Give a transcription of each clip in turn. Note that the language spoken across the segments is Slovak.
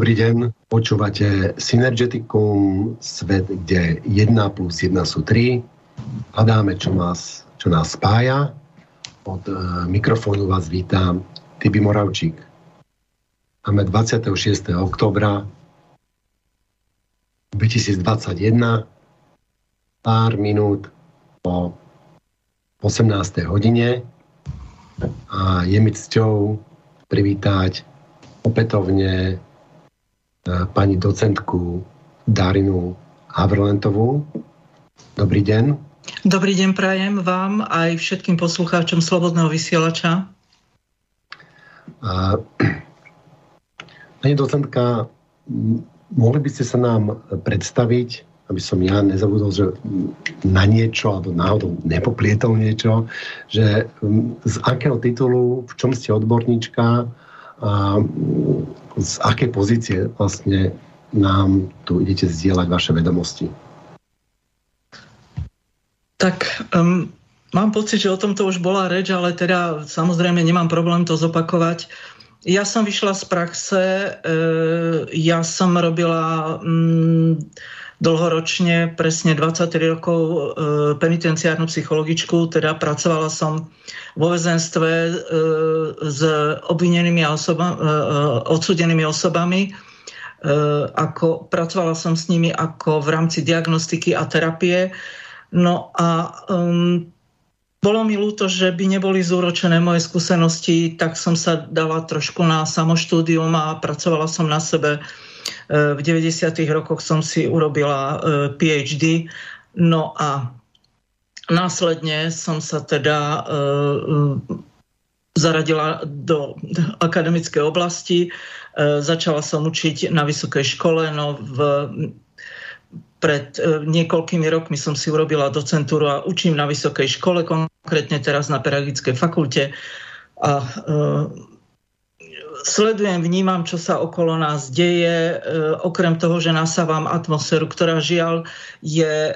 Dobrý deň, počúvate Synergeticum, svet, kde 1+1=3. Hľadáme, čo nás spája. Od mikrofónu vás vítam Tibor Moravčík. Máme 26. októbra 2021, pár minút po 18. hodine a je mi cťou privítať opätovne pani docentku Darinu Havrlentovú. Dobrý deň. Dobrý deň prajem vám aj všetkým poslucháčom Slobodného vysielača. Pani docentka, mohli by ste sa nám predstaviť, aby som ja nezabudol, že na niečo, alebo náhodou nepoplietol niečo, že z akého titulu, v čom ste odborníčka a z akej pozície vlastne nám tu idete zdieľať vaše vedomosti? Tak mám pocit, že o tomto už bola reč, ale teda samozrejme nemám problém to zopakovať. Ja som vyšla z praxe, ja som robila dlhoročne, presne 23 rokov penitenciárnu psychologičku, teda pracovala som vo väzenstve s obvinenými a odsudenými osobami. Pracovala som s nimi ako v rámci diagnostiky a terapie. No a bolo mi ľúto, že by neboli zúročené moje skúsenosti, tak som sa dala trošku na samoštúdium a pracovala som na sebe. V 90. rokoch som si urobila PhD, no a následne som sa teda zaradila do akademickej oblasti. Začala som učiť na vysokej škole, pred niekoľkými rokmi som si urobila docentúru a učím na vysokej škole, konkrétne teraz na pedagogickej fakulte. A sledujem, vnímam, čo sa okolo nás deje, okrem toho, že nasávam atmosféru, ktorá žiaľ je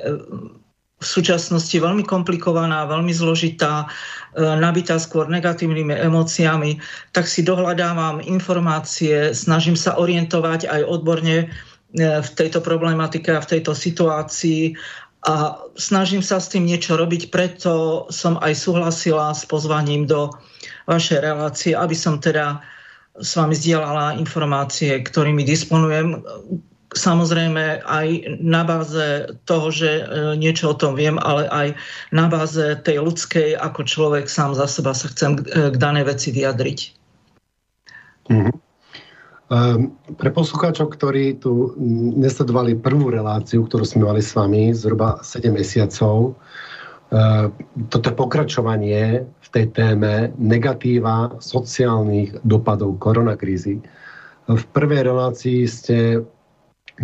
v súčasnosti veľmi komplikovaná, veľmi zložitá, nabitá skôr negatívnymi emóciami, tak si dohľadávam informácie, snažím sa orientovať aj odborne v tejto problematike a v tejto situácii a snažím sa s tým niečo robiť, preto som aj súhlasila s pozvaním do vašej relácie, aby som teda s vami zdieľala informácie, ktorými disponujem. Samozrejme aj na báze toho, že niečo o tom viem, ale aj na báze tej ľudskej, ako človek sám za seba sa chcem k danej veci vyjadriť. Mm-hmm. Pre poslucháčov, ktorí tu nesledovali prvú reláciu, ktorú sme mali s vami zhruba 7 mesiacov, toto pokračovanie v tej téme negatíva sociálnych dopadov koronakrízy. V prvej relácii ste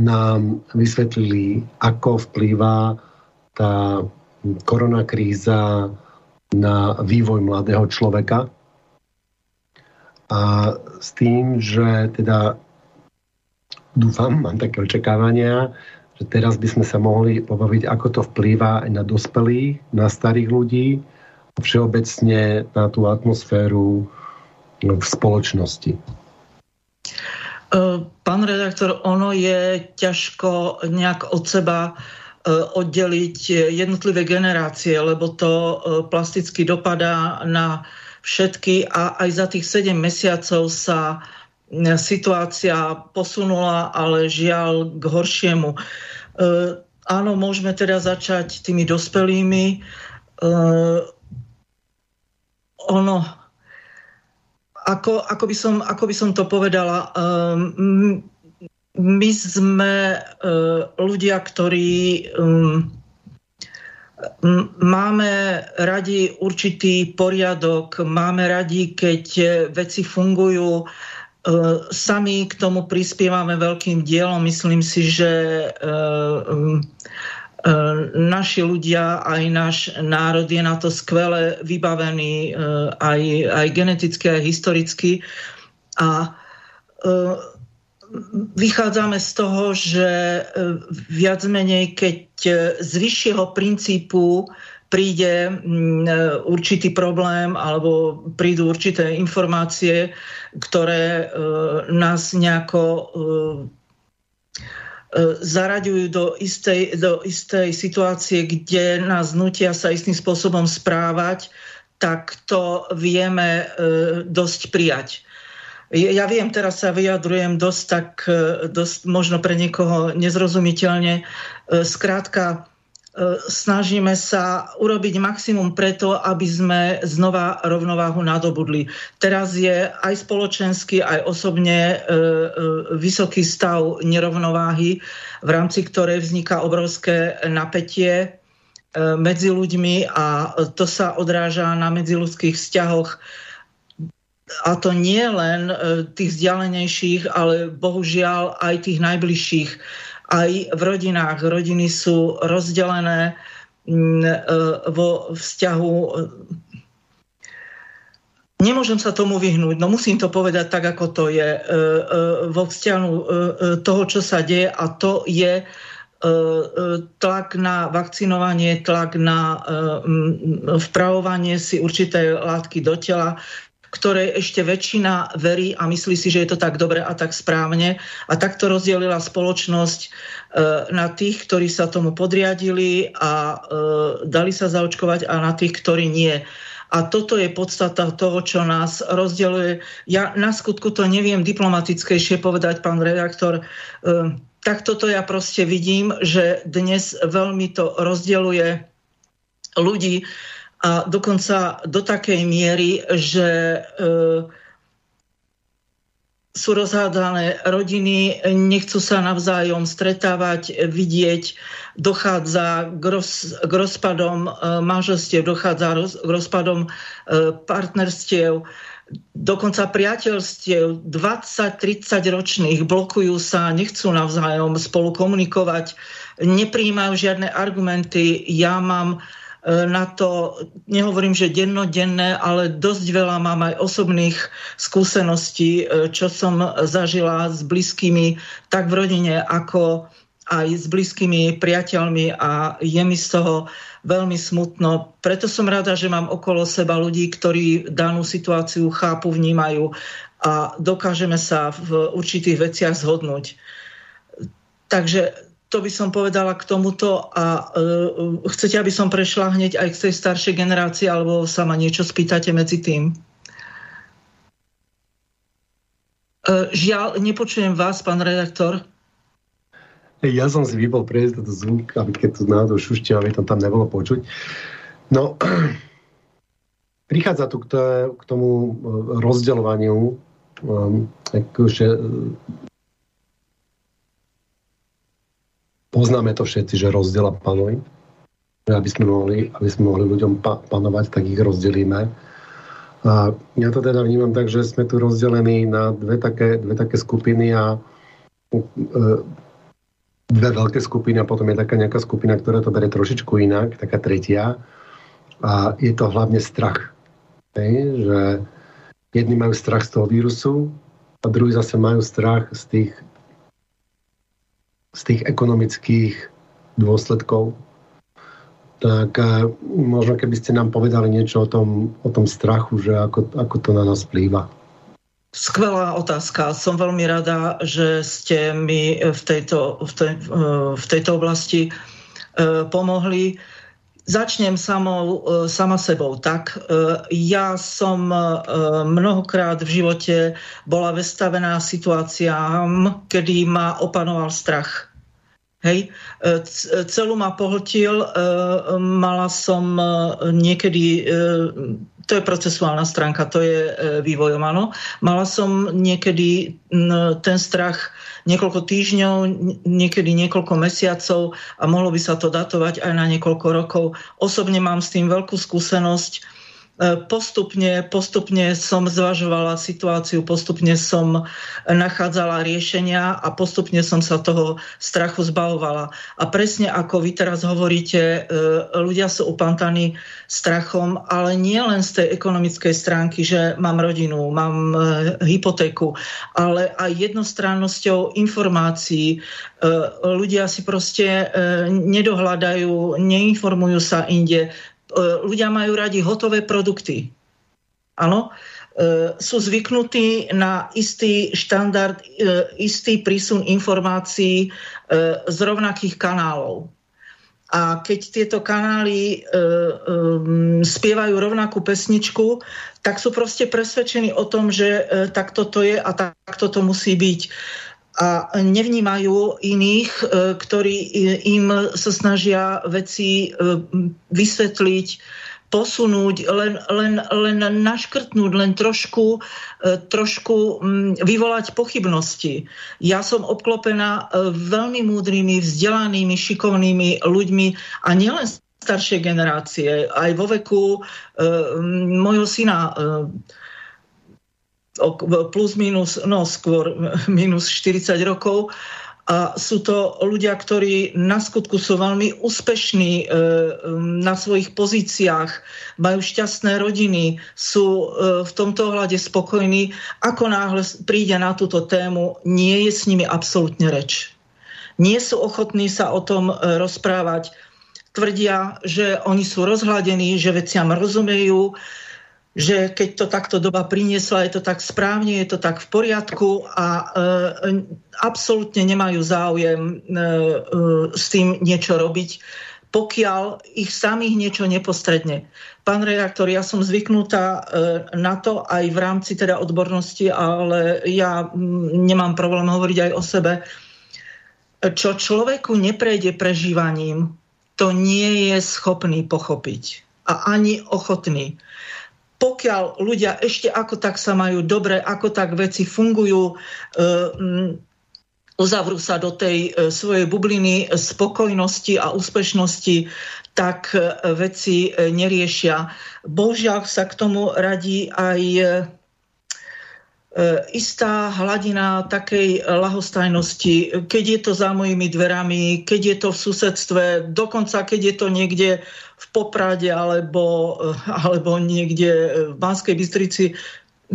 nám vysvetlili, ako vplýva tá koronakríza na vývoj mladého človeka. A s tým, že teda dúfam, mám také očakávania, že teraz by sme sa mohli pobaviť, ako to vplýva aj na dospelých, na starých ľudí a všeobecne na tú atmosféru v spoločnosti. Pán redaktor, ono je ťažko nejak od seba oddeliť jednotlivé generácie, lebo to plasticky dopadá na všetky a aj za tých 7 mesiacov sa situácia posunula, ale žiaľ k horšiemu. Áno, môžeme teda začať tými dospelými. Ako by som to povedala, my sme ľudia, ktorí máme radi určitý poriadok, máme radi, keď veci fungujú. Sami k tomu prispievame veľkým dielom. Myslím si, že naši ľudia, aj náš národ je na to skvele vybavený, aj geneticky, aj historicky. A vychádzame z toho, že viac menej, keď z vyššieho princípu príde určitý problém alebo prídu určité informácie, ktoré nás nejako zaraďujú do istej situácie, kde nás nutia sa istým spôsobom správať, tak to vieme dosť prijať. Ja viem, teraz sa vyjadrujem dosť možno pre niekoho nezrozumiteľne. Skrátka, snažíme sa urobiť maximum preto, aby sme znova rovnováhu nadobudli. Teraz je aj spoločenský, aj osobne vysoký stav nerovnováhy, v rámci ktorej vzniká obrovské napätie medzi ľuďmi a to sa odráža na medziľudských vzťahoch. A to nie len tých vzdialenejších, ale bohužiaľ aj tých najbližších. Aj v rodinách. Rodiny sú rozdelené vo vzťahu. Nemôžem sa tomu vyhnúť, no musím to povedať tak, ako to je. Vo vzťahu toho, čo sa deje, a to je tlak na vakcinovanie, tlak na vpravovanie si určitej látky do tela, ktoré ešte väčšina verí a myslí si, že je to tak dobre a tak správne. A takto rozdelila spoločnosť na tých, ktorí sa tomu podriadili a dali sa zaočkovať, a na tých, ktorí nie. A toto je podstata toho, čo nás rozdeľuje. Ja na skutku to neviem diplomatickejšie povedať, pán redaktor. Tak toto ja proste vidím, že dnes veľmi to rozdeľuje ľudí, a dokonca do takej miery, že sú rozhádané rodiny, nechcú sa navzájom stretávať, vidieť, dochádza k rozpadom manželstiev, dochádza k rozpadom partnerstiev, dokonca priateľstiev 20-30 ročných, blokujú sa, nechcú navzájom spolu komunikovať, nepríjmajú žiadne argumenty. Ja mám na to, nehovorím, že dennodenné, ale dosť veľa mám aj osobných skúseností, čo som zažila s blízkymi, tak v rodine, ako aj s blízkymi priateľmi, a je mi z toho veľmi smutno. Preto som rada, že mám okolo seba ľudí, ktorí danú situáciu chápu, vnímajú a dokážeme sa v určitých veciach zhodnúť. Takže to by som povedala k tomuto. A chcete, aby som prešla hneď aj k tej staršej generácii, alebo sa ma niečo spýtate medzi tým? Žiaľ, nepočujem vás, pán redaktor. Ja som si vybol prejsť do Zoom, aby keď tu náhodou šuštia, aby to tam nebolo počuť. No, prichádza tu k tomu rozdeľovaniu, akože poznáme to všetci, že rozdiela panuj. Aby sme mohli ľuďom panovať, tak ich rozdelíme. A ja to teda vnímam tak, že sme tu rozdelení na dve také skupiny a dve veľké skupiny, a potom je taká nejaká skupina, ktorá to berie trošičku inak, taká tretia. A je to hlavne strach. Že jedni majú strach z toho vírusu a druhí zase majú strach z tých ekonomických dôsledkov. Tak možno keby ste nám povedali niečo o tom strachu, že ako to na nás vplýva. Skvelá otázka. Som veľmi rada, že ste mi v tejto oblasti pomohli. Začnem sama sebou. Tak, ja som mnohokrát v živote bola vystavená situáciám, kedy ma opanoval strach. Hej, celú ma pohltil, mala som niekedy, to je procesuálna stránka, to je vývojom, áno. Mala som niekedy ten strach niekoľko týždňov, niekedy niekoľko mesiacov a mohlo by sa to datovať aj na niekoľko rokov. Osobne mám s tým veľkú skúsenosť. Postupne som zvažovala situáciu, postupne som nachádzala riešenia a postupne som sa toho strachu zbavovala. A presne ako vy teraz hovoríte, ľudia sú upantaní strachom, ale nie len z tej ekonomickej stránky, že mám rodinu, mám hypotéku, ale aj jednostrannosťou informácií. Ľudia si proste nedohľadajú, neinformujú sa inde. ľudia majú radi hotové produkty. Áno? Sú zvyknutí na istý štandard, istý prísun informácií z rovnakých kanálov. A keď tieto kanály spievajú rovnakú pesničku, tak sú proste presvedčení o tom, že takto to je a takto to musí byť. A nevnímajú iných, ktorí im sa snažia veci vysvetliť, posunúť, len naškrtnúť, len trošku vyvolať pochybnosti. Ja som obklopená veľmi múdrymi, vzdelanými, šikovnými ľuďmi a nielen staršie generácie, aj vo veku mojho syna plus minus, no skôr minus 40 rokov. A sú to ľudia, ktorí na skutku sú veľmi úspešní na svojich pozíciách, majú šťastné rodiny, sú v tomto ohľade spokojní. Ako náhle príde na túto tému, nie je s nimi absolútne reč. Nie sú ochotní sa o tom rozprávať. Tvrdia, že oni sú rozhladení, že veciam rozumejú, že keď to takto doba priniesla, je to tak správne, je to tak v poriadku a absolútne nemajú záujem s tým niečo robiť, pokiaľ ich samých niečo nepostredne. Pán redaktor, ja som zvyknutá na to aj v rámci teda odbornosti, ale ja nemám problém hovoriť aj o sebe. Čo človeku neprejde prežívaním, to nie je schopný pochopiť a ani ochotný. Pokiaľ ľudia ešte ako tak sa majú dobre, ako tak veci fungujú, uzavrú sa do tej svojej bubliny spokojnosti a úspešnosti, tak veci neriešia. Bohužiaľ sa k tomu radí aj istá hladina takej ľahostajnosti, keď je to za mojimi dverami, keď je to v susedstve, dokonca keď je to niekde v Poprade alebo niekde v Banskej Bystrici,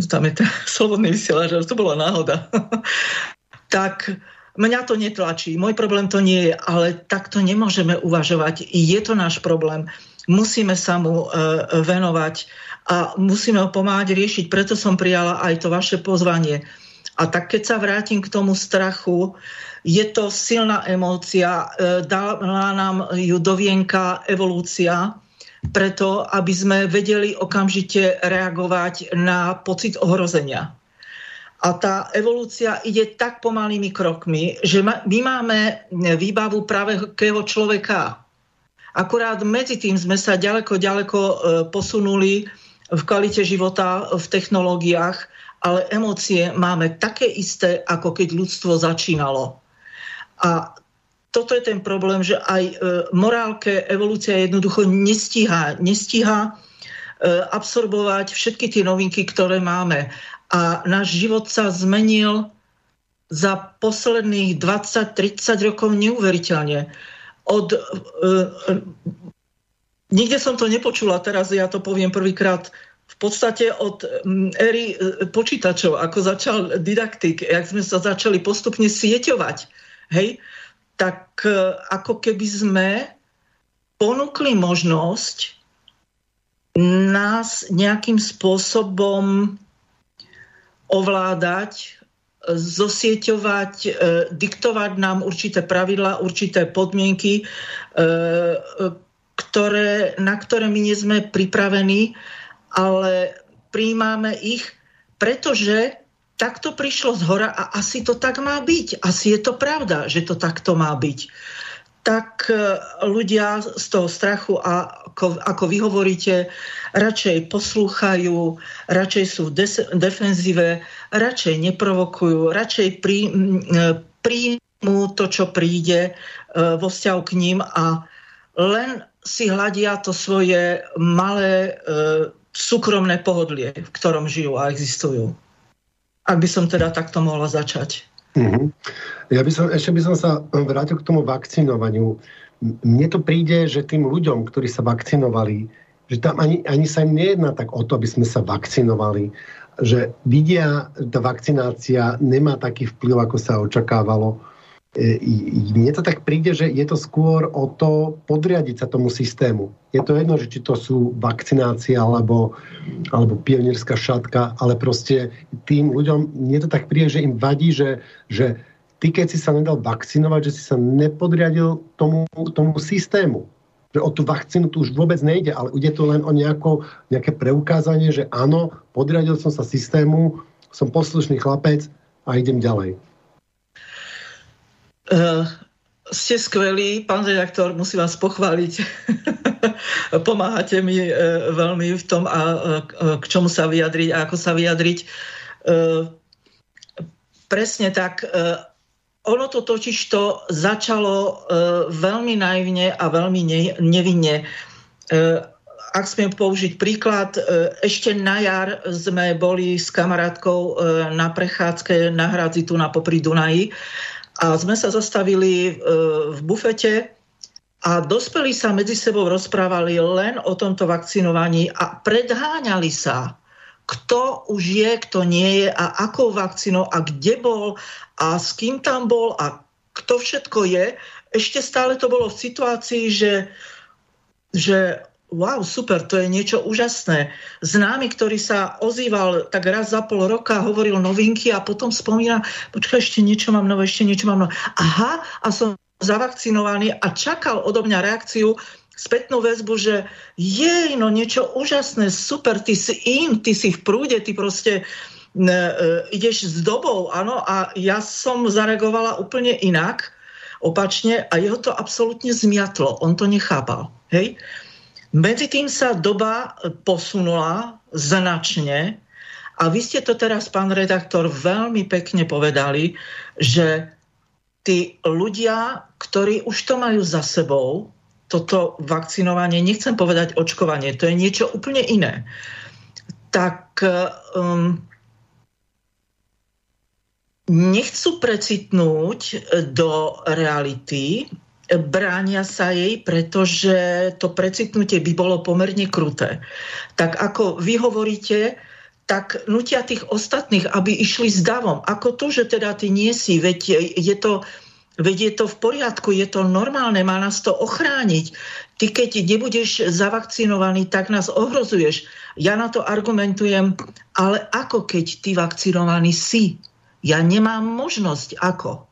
tam je ten Slobodný vysielač, to bola náhoda. Tak mňa to netlačí, môj problém to nie je, ale takto nemôžeme uvažovať, je to náš problém. Musíme sa mu venovať a musíme ho pomáhať riešiť. Preto som prijala aj to vaše pozvanie. A tak keď sa vrátim k tomu strachu, je to silná emócia, dala nám ju do vienka evolúcia, preto aby sme vedeli okamžite reagovať na pocit ohrozenia. A tá evolúcia ide tak pomalými krokmi, že my máme výbavu pravého človeka. Akurát medzi tým sme sa ďaleko posunuli v kvalite života, v technológiách, ale emócie máme také isté, ako keď ľudstvo začínalo. A toto je ten problém, že aj morálke evolúcia jednoducho nestíha absorbovať všetky tie novinky, ktoré máme. A náš život sa zmenil za posledných 20-30 rokov neuveriteľne. Nikde som to nepočula, teraz ja to poviem prvýkrát, v podstate od éry počítačov, ako začal didaktik, jak sme sa začali postupne sieťovať, hej, tak ako keby sme ponúkli možnosť nás nejakým spôsobom ovládať, zosieťovať, diktovať nám určité pravidlá, určité podmienky, na ktoré my nie sme pripravení, ale prijímame ich, pretože takto prišlo zhora a asi to tak má byť. Asi je to pravda, že to takto má byť. Tak ľudia z toho strachu, ako vy hovoríte, radšej poslúchajú, radšej sú v defenzíve, radšej neprovokujú, radšej príjmu to, čo príde vo vzťahu k ním a len si hľadia to svoje malé súkromné pohodlie, v ktorom žijú a existujú. Ak by som teda takto mohla začať. Ja by som sa vrátil k tomu vakcinovaniu. Mne to príde, že tým ľuďom, ktorí sa vakcinovali, že tam ani sa im nejedná tak o to, aby sme sa vakcinovali, že vidia, tá vakcinácia nemá taký vplyv, ako sa očakávalo. mne to tak príde, že je to skôr o to podriadiť sa tomu systému. Je to jedno, že či to sú vakcinácia alebo pionierská šatka, ale proste tým ľuďom, mne to tak príde, že im vadí, že ty, keď si sa nedal vakcinovať, že si sa nepodriadil tomu systému. Že o tú vakcínu tu už vôbec nejde, ale ide to len o nejaké preukázanie, že áno, podriadil som sa systému, som poslušný chlapec a idem ďalej. Ste skvelí, pán redaktor, musím vás pochváliť. Pomáhate mi veľmi v tom, k čomu sa vyjadriť a ako sa vyjadriť. Presne tak. Ono to totižto začalo veľmi naivne a veľmi nevinne. Ak smiem použiť príklad, ešte na jar sme boli s kamarátkou na prechádzke na Hradzi tu na popri Dunaji. A sme sa zastavili v bufete a dospelí sa medzi sebou rozprávali len o tomto vakcinovaní a predháňali sa, kto už je, kto nie je a akou vakcínou a kde bol a s kým tam bol a kto všetko je. Ešte stále to bolo v situácii, že wow, super, to je niečo úžasné. Známy, ktorý sa ozýval tak raz za pol roka, hovoril novinky a potom spomína, počkaj, ešte niečo mám nové. Aha, a som zavakcinovaný a čakal odo mňa reakciu, spätnú väzbu, že jej, no niečo úžasné, super, ty si v prúde, ty proste ideš s dobou, áno, a ja som zareagovala úplne inak, opačne a jeho to absolútne zmiatlo, on to nechápal, hej. Medzi tým sa doba posunula značne a vy ste to teraz, pán redaktor, veľmi pekne povedali, že tí ľudia, ktorí už to majú za sebou, toto vakcinovanie, nechcem povedať očkovanie, to je niečo úplne iné, tak nechcú precitnúť do reality, bránia sa jej, pretože to precitnutie by bolo pomerne kruté. Tak ako vy hovoríte, tak nutia tých ostatných, aby išli s davom. Ako to, že teda ty nie si, veď je to v poriadku, je to normálne, má nás to ochrániť. Ty, keď nebudeš zavakcinovaný, tak nás ohrozuješ. Ja na to argumentujem, ale ako keď ty vakcinovaný si? Ja nemám možnosť, ako?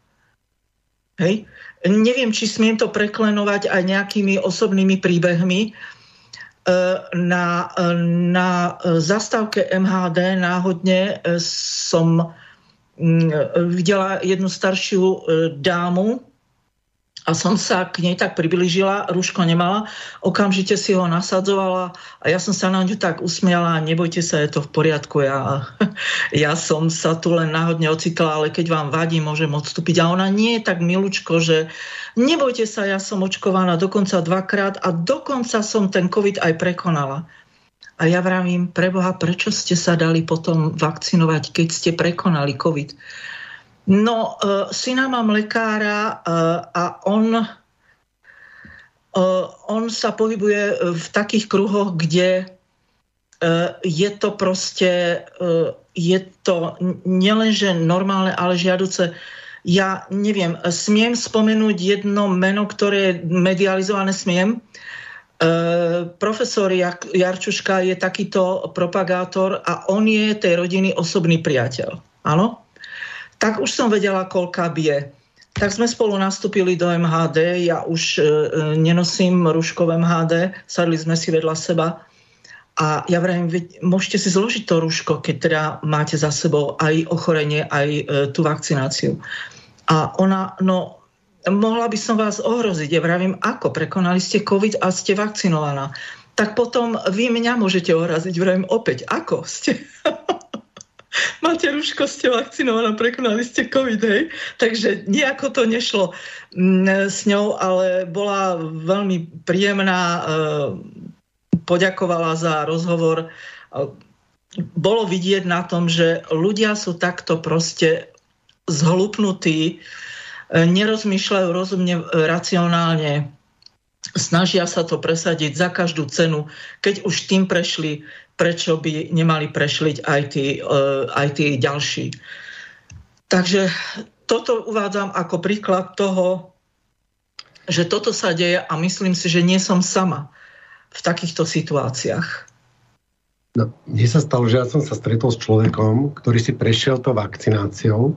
Hej? Neviem, či smiem to preklenovať aj nejakými osobnými príbehmi. Na zastávke MHD náhodne som videla jednu staršiu dámu a som sa k nej tak priblížila, rúško nemala, okamžite si ho nasadzovala a ja som sa na ňu tak usmiala, nebojte sa, je to v poriadku, ja som sa tu len náhodne ocitla, ale keď vám vadí, môžem odstúpiť. A ona nie je tak milučko, že nebojte sa, ja som očkovaná dokonca 2-krát a dokonca som ten COVID aj prekonala. A ja vravím, preboha, prečo ste sa dali potom vakcinovať, keď ste prekonali COVID? No, syna mám lekára a on sa pohybuje v takých kruhoch, kde je to proste, je to nielenže normálne, ale žiaduce. Ja neviem, smiem spomenúť jedno meno, ktoré je medializované, smiem. Profesor Jarčuška je takýto propagátor a on je tej rodiny osobný priateľ, áno? Tak už som vedela, koľká bije. Tak sme spolu nastúpili do MHD, ja už nenosím rúško v MHD, sadli sme si vedľa seba a ja vravím, môžete si zložiť to rúško, keď teda máte za sebou aj ochorenie, aj tú vakcináciu. A ona, no, mohla by som vás ohroziť, ja vravím, ako, prekonali ste COVID a ste vakcinovaná. Tak potom vy mňa môžete ohroziť, vravím, opäť, ako ste... Máte rúško, ste vakcinovaná, prekonali ste COVID, hej? Takže nejako to nešlo s ňou, ale bola veľmi príjemná, poďakovala za rozhovor. Bolo vidieť na tom, že ľudia sú takto proste zhlupnutí, nerozmýšľajú rozumne, racionálne, snažia sa to presadiť za každú cenu, keď už tým prešli, prečo by nemali prešliť aj tí ďalší. Takže toto uvádzam ako príklad toho, že toto sa deje a myslím si, že nie som sama v takýchto situáciách. No, mne sa stalo, že ja som sa stretol s človekom, ktorý si prešiel to vakcináciou.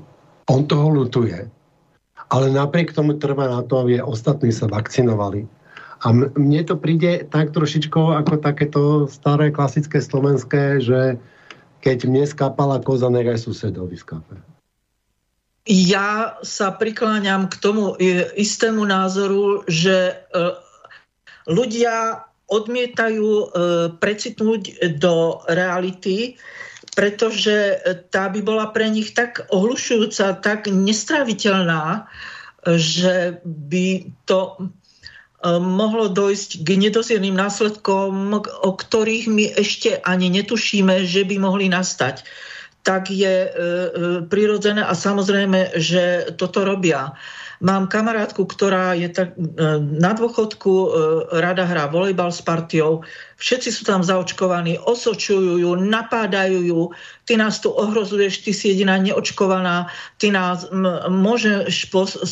On toho ľutuje, ale napriek tomu trvá na to, aby ostatní sa vakcinovali. A mne to príde tak trošičko ako takéto staré klasické slovenské, že keď mne skápala koza, nech aj susedovi skápe. Ja sa prikláňam k tomu istému názoru, že ľudia odmietajú precitnúť do reality, pretože tá by bola pre nich tak ohlušujúca, tak nestráviteľná, že by to mohlo dojsť k nedozierným následkom, o ktorých my ešte ani netušíme, že by mohli nastať. Tak je prirodzené a samozrejme, že toto robia. Mám kamarátku, ktorá je tak na dôchodku, rada hrá volejbal s partiou, všetci sú tam zaočkovaní, osočujú ju, napádajú ju, ty nás tu ohrozuješ, ty si jediná neočkovaná, ty nás môžeš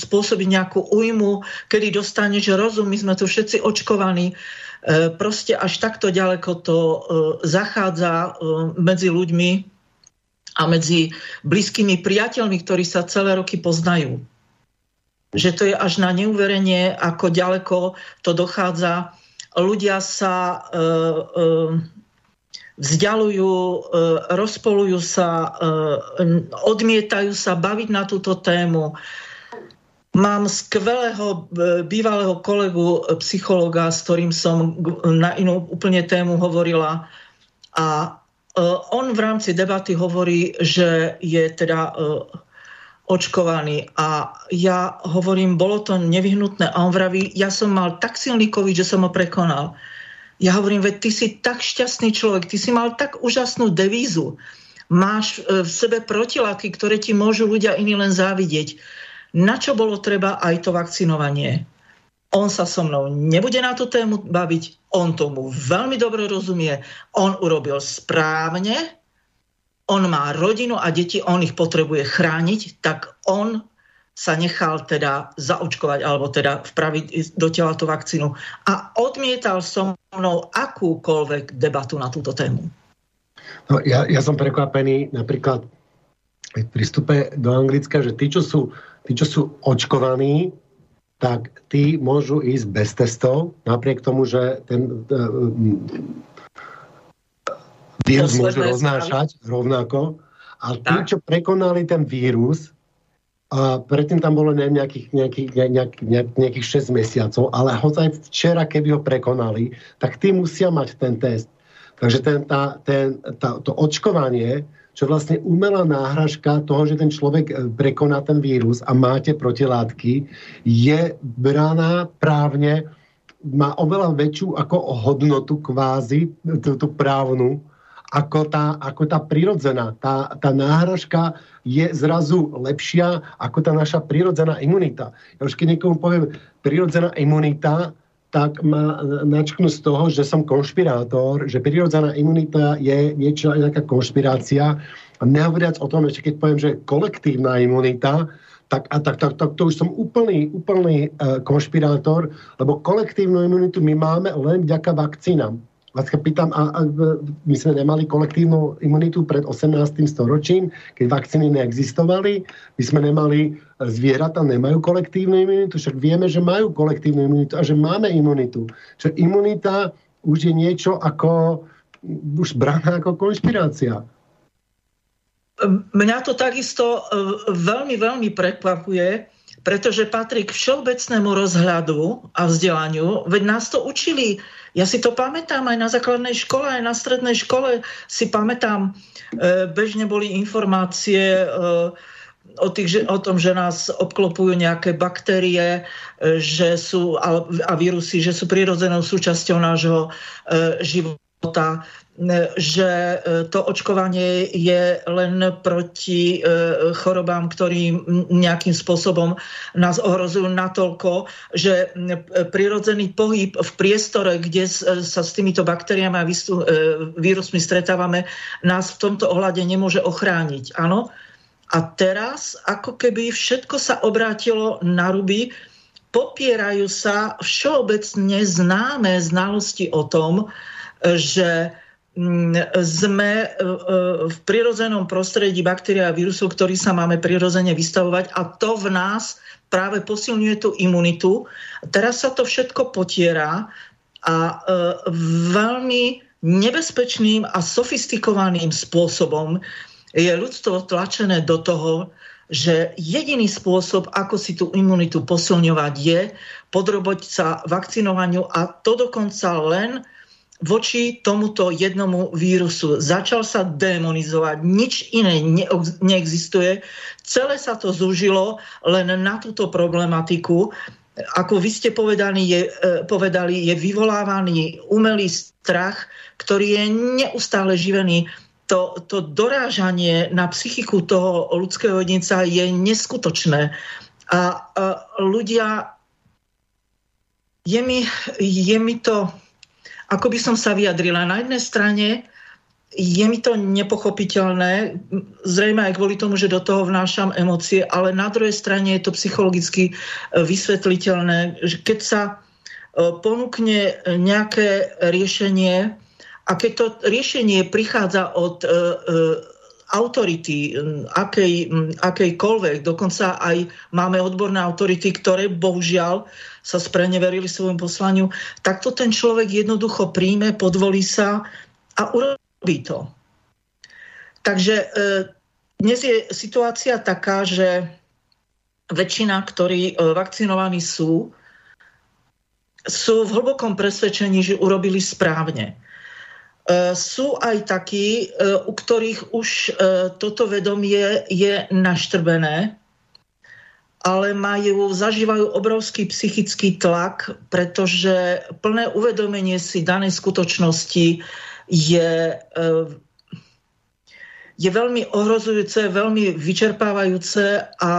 spôsobiť nejakú újmu, kedy dostaneš rozum, my sme tu všetci očkovaní. Proste až takto ďaleko to zachádza medzi ľuďmi a medzi blízkymi priateľmi, ktorí sa celé roky poznajú. Že to je až na neuverenie, ako ďaleko to dochádza. Ľudia sa vzdialujú, rozpolujú sa, odmietajú sa baviť na túto tému. Mám skvelého bývalého kolegu, psychologa, s ktorým som na inú úplne tému hovorila a on v rámci debaty hovorí, že je teda očkovaný a ja hovorím, bolo to nevyhnutné a on vraví, ja som mal tak silný COVID, že som ho prekonal. Ja hovorím, veď ty si tak šťastný človek, ty si mal tak úžasnú devízu, máš v sebe protilátky, ktoré ti môžu ľudia iní len závidieť. Na čo bolo treba aj to vakcinovanie? On sa so mnou nebude na tú tému baviť, on tomu veľmi dobre rozumie, on urobil správne, on má rodinu a deti, on ich potrebuje chrániť, tak on sa nechal teda zaočkovať alebo teda vpraviť do tela tú vakcínu a odmietal so mnou akúkoľvek debatu na túto tému. No, ja som prekvapený napríklad v prístupe do Anglicka, že tí, čo sú očkovaní, tak tí môžu ísť bez testov, napriek tomu, že ten vírus môžu roznášať rovnako. A tí, čo prekonali ten vírus, predtým tam bolo nejakých 6 mesiacov, ale hoď aj včera, keby ho prekonali, tak tí musia mať ten test. Takže to očkovanie, čo vlastne umelá náhražka toho, že ten človek prekoná ten vírus a máte protilátky, je braná právne, má oveľa väčšiu ako hodnotu kvázi, tú právnu, ako tá prirodzená. Tá náhražka je zrazu lepšia ako tá naša prirodzená imunita. Ja už keď niekomu poviem prirodzená imunita, tak ma načknú z toho, že som konšpirátor, že prirodzená imunita je niečo, nejaká konšpirácia. A nehovoriac o tom, ešte keď poviem, že kolektívna imunita, tak to už som úplný konšpirátor, lebo kolektívnu imunitu my máme len vďaka vakcínám. Vás sa pýtam, a my sme nemali kolektívnu imunitu pred 18. storočím, keď vakcíny neexistovali. My sme nemali, zvieratá nemajú kolektívnu imunitu, však vieme, že majú kolektívnu imunitu a že máme imunitu. Čiže imunita už je niečo ako, už braná ako konšpirácia. Mňa to takisto veľmi, veľmi prekvapuje, pretože patrí k všeobecnému rozhľadu a vzdelaniu. Veď nás to učili. Ja si to pamätám aj na základnej škole, aj na strednej škole. Si pamätám, bežne boli informácie o tom, že nás obklopujú nejaké baktérie že sú, a vírusy, že sú prirodzenou súčasťou nášho života, že to očkovanie je len proti chorobám, ktorým nejakým spôsobom nás ohrozujú natoľko, že prirodzený pohyb v priestore, kde sa s týmito baktériami a vírusmi stretávame, nás v tomto ohľade nemôže ochrániť. Áno? A A teraz ako keby všetko sa obrátilo na ruby, popierajú sa všeobecne známe znalosti o tom, že sme v prirodzenom prostredí baktéria a vírusov, ktorý sa máme prirodzene vystavovať, a to v nás práve posilňuje tú imunitu. Teraz sa to všetko potiera a veľmi nebezpečným a sofistikovaným spôsobom je ľudstvo tlačené do toho, že jediný spôsob, ako si tú imunitu posilňovať, je podrobiť sa vakcinovaniu, a to dokonca len voči tomuto jednomu vírusu. Začal sa démonizovať, nič iné neexistuje. Celé sa to zúžilo len na túto problematiku. Ako vy ste povedali, je vyvolávaný umelý strach, ktorý je neustále živený. To dorážanie na psychiku toho ľudského jedinca je neskutočné. A ľudia, je mi to, ako by som sa vyjadrila, na jednej strane je mi to nepochopiteľné, zrejme aj kvôli tomu, že do toho vnášam emócie, ale na druhej strane je to psychologicky vysvetliteľné, že keď sa ponúkne nejaké riešenie, a keď to riešenie prichádza od autority, akejkoľvek, dokonca aj máme odborné autority, ktoré bohužiaľ sa spreneverili svojom poslaniu, tak to ten človek jednoducho príjme, podvolí sa a urobí to. Takže dnes je situácia taká, že väčšina, ktorí vakcinovaní sú v hlbokom presvedčení, že urobili správne. Sú aj takí, u ktorých už toto vedomie je naštrbené, ale zažívajú obrovský psychický tlak, pretože plné uvedomenie si danej skutočnosti je veľmi ohrozujúce, veľmi vyčerpávajúce a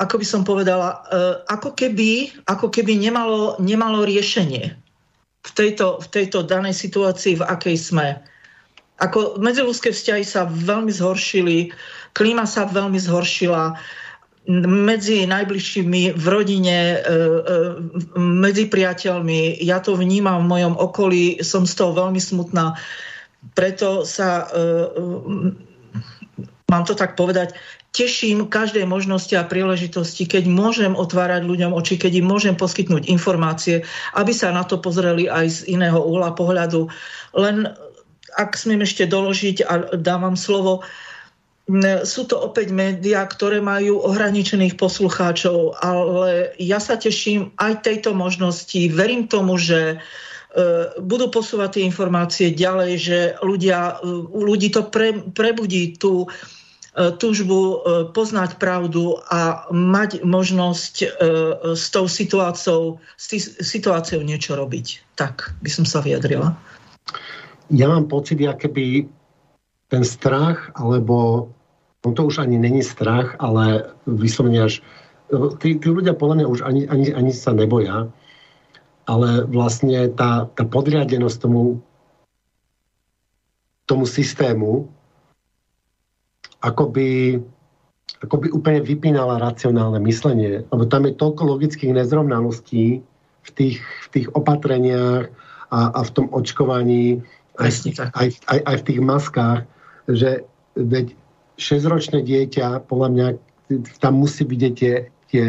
ako by som povedala, ako keby nemalo riešenie. V tejto danej situácii, v akej sme. Ako medziľudské vzťahy sa veľmi zhoršili, klíma sa veľmi zhoršila, medzi najbližšími, v rodine, medzi priateľmi. Ja to vnímam v mojom okolí, som z toho veľmi smutná. Preto sa, mám to tak povedať, teším každej možnosti a príležitosti, keď môžem otvárať ľuďom oči, keď im môžem poskytnúť informácie, aby sa na to pozreli aj z iného uhla pohľadu. Len, ak smiem ešte doložiť a dávam slovo, sú to opäť médiá, ktoré majú ohraničených poslucháčov, ale ja sa teším aj tejto možnosti. Verím tomu, že budú posúvať tie informácie ďalej, že ľudí to prebudí tú túžbu poznať pravdu a mať možnosť s tou situáciou niečo robiť. Tak by som sa vyjadrila. Ja mám pocit, akoby ten strach, alebo to už ani není strach, ale vyslovene až tí ľudia podľa mňa už ani sa neboja, ale vlastne tá podriadenosť tomu systému akoby úplne vypínala racionálne myslenie. Lebo tam je toľko logických nezrovnalostí v tých opatreniach a v tom očkovaní, aj v tých maskách, že 6-ročné dieťa, podľa mňa, tam musí vidieť tie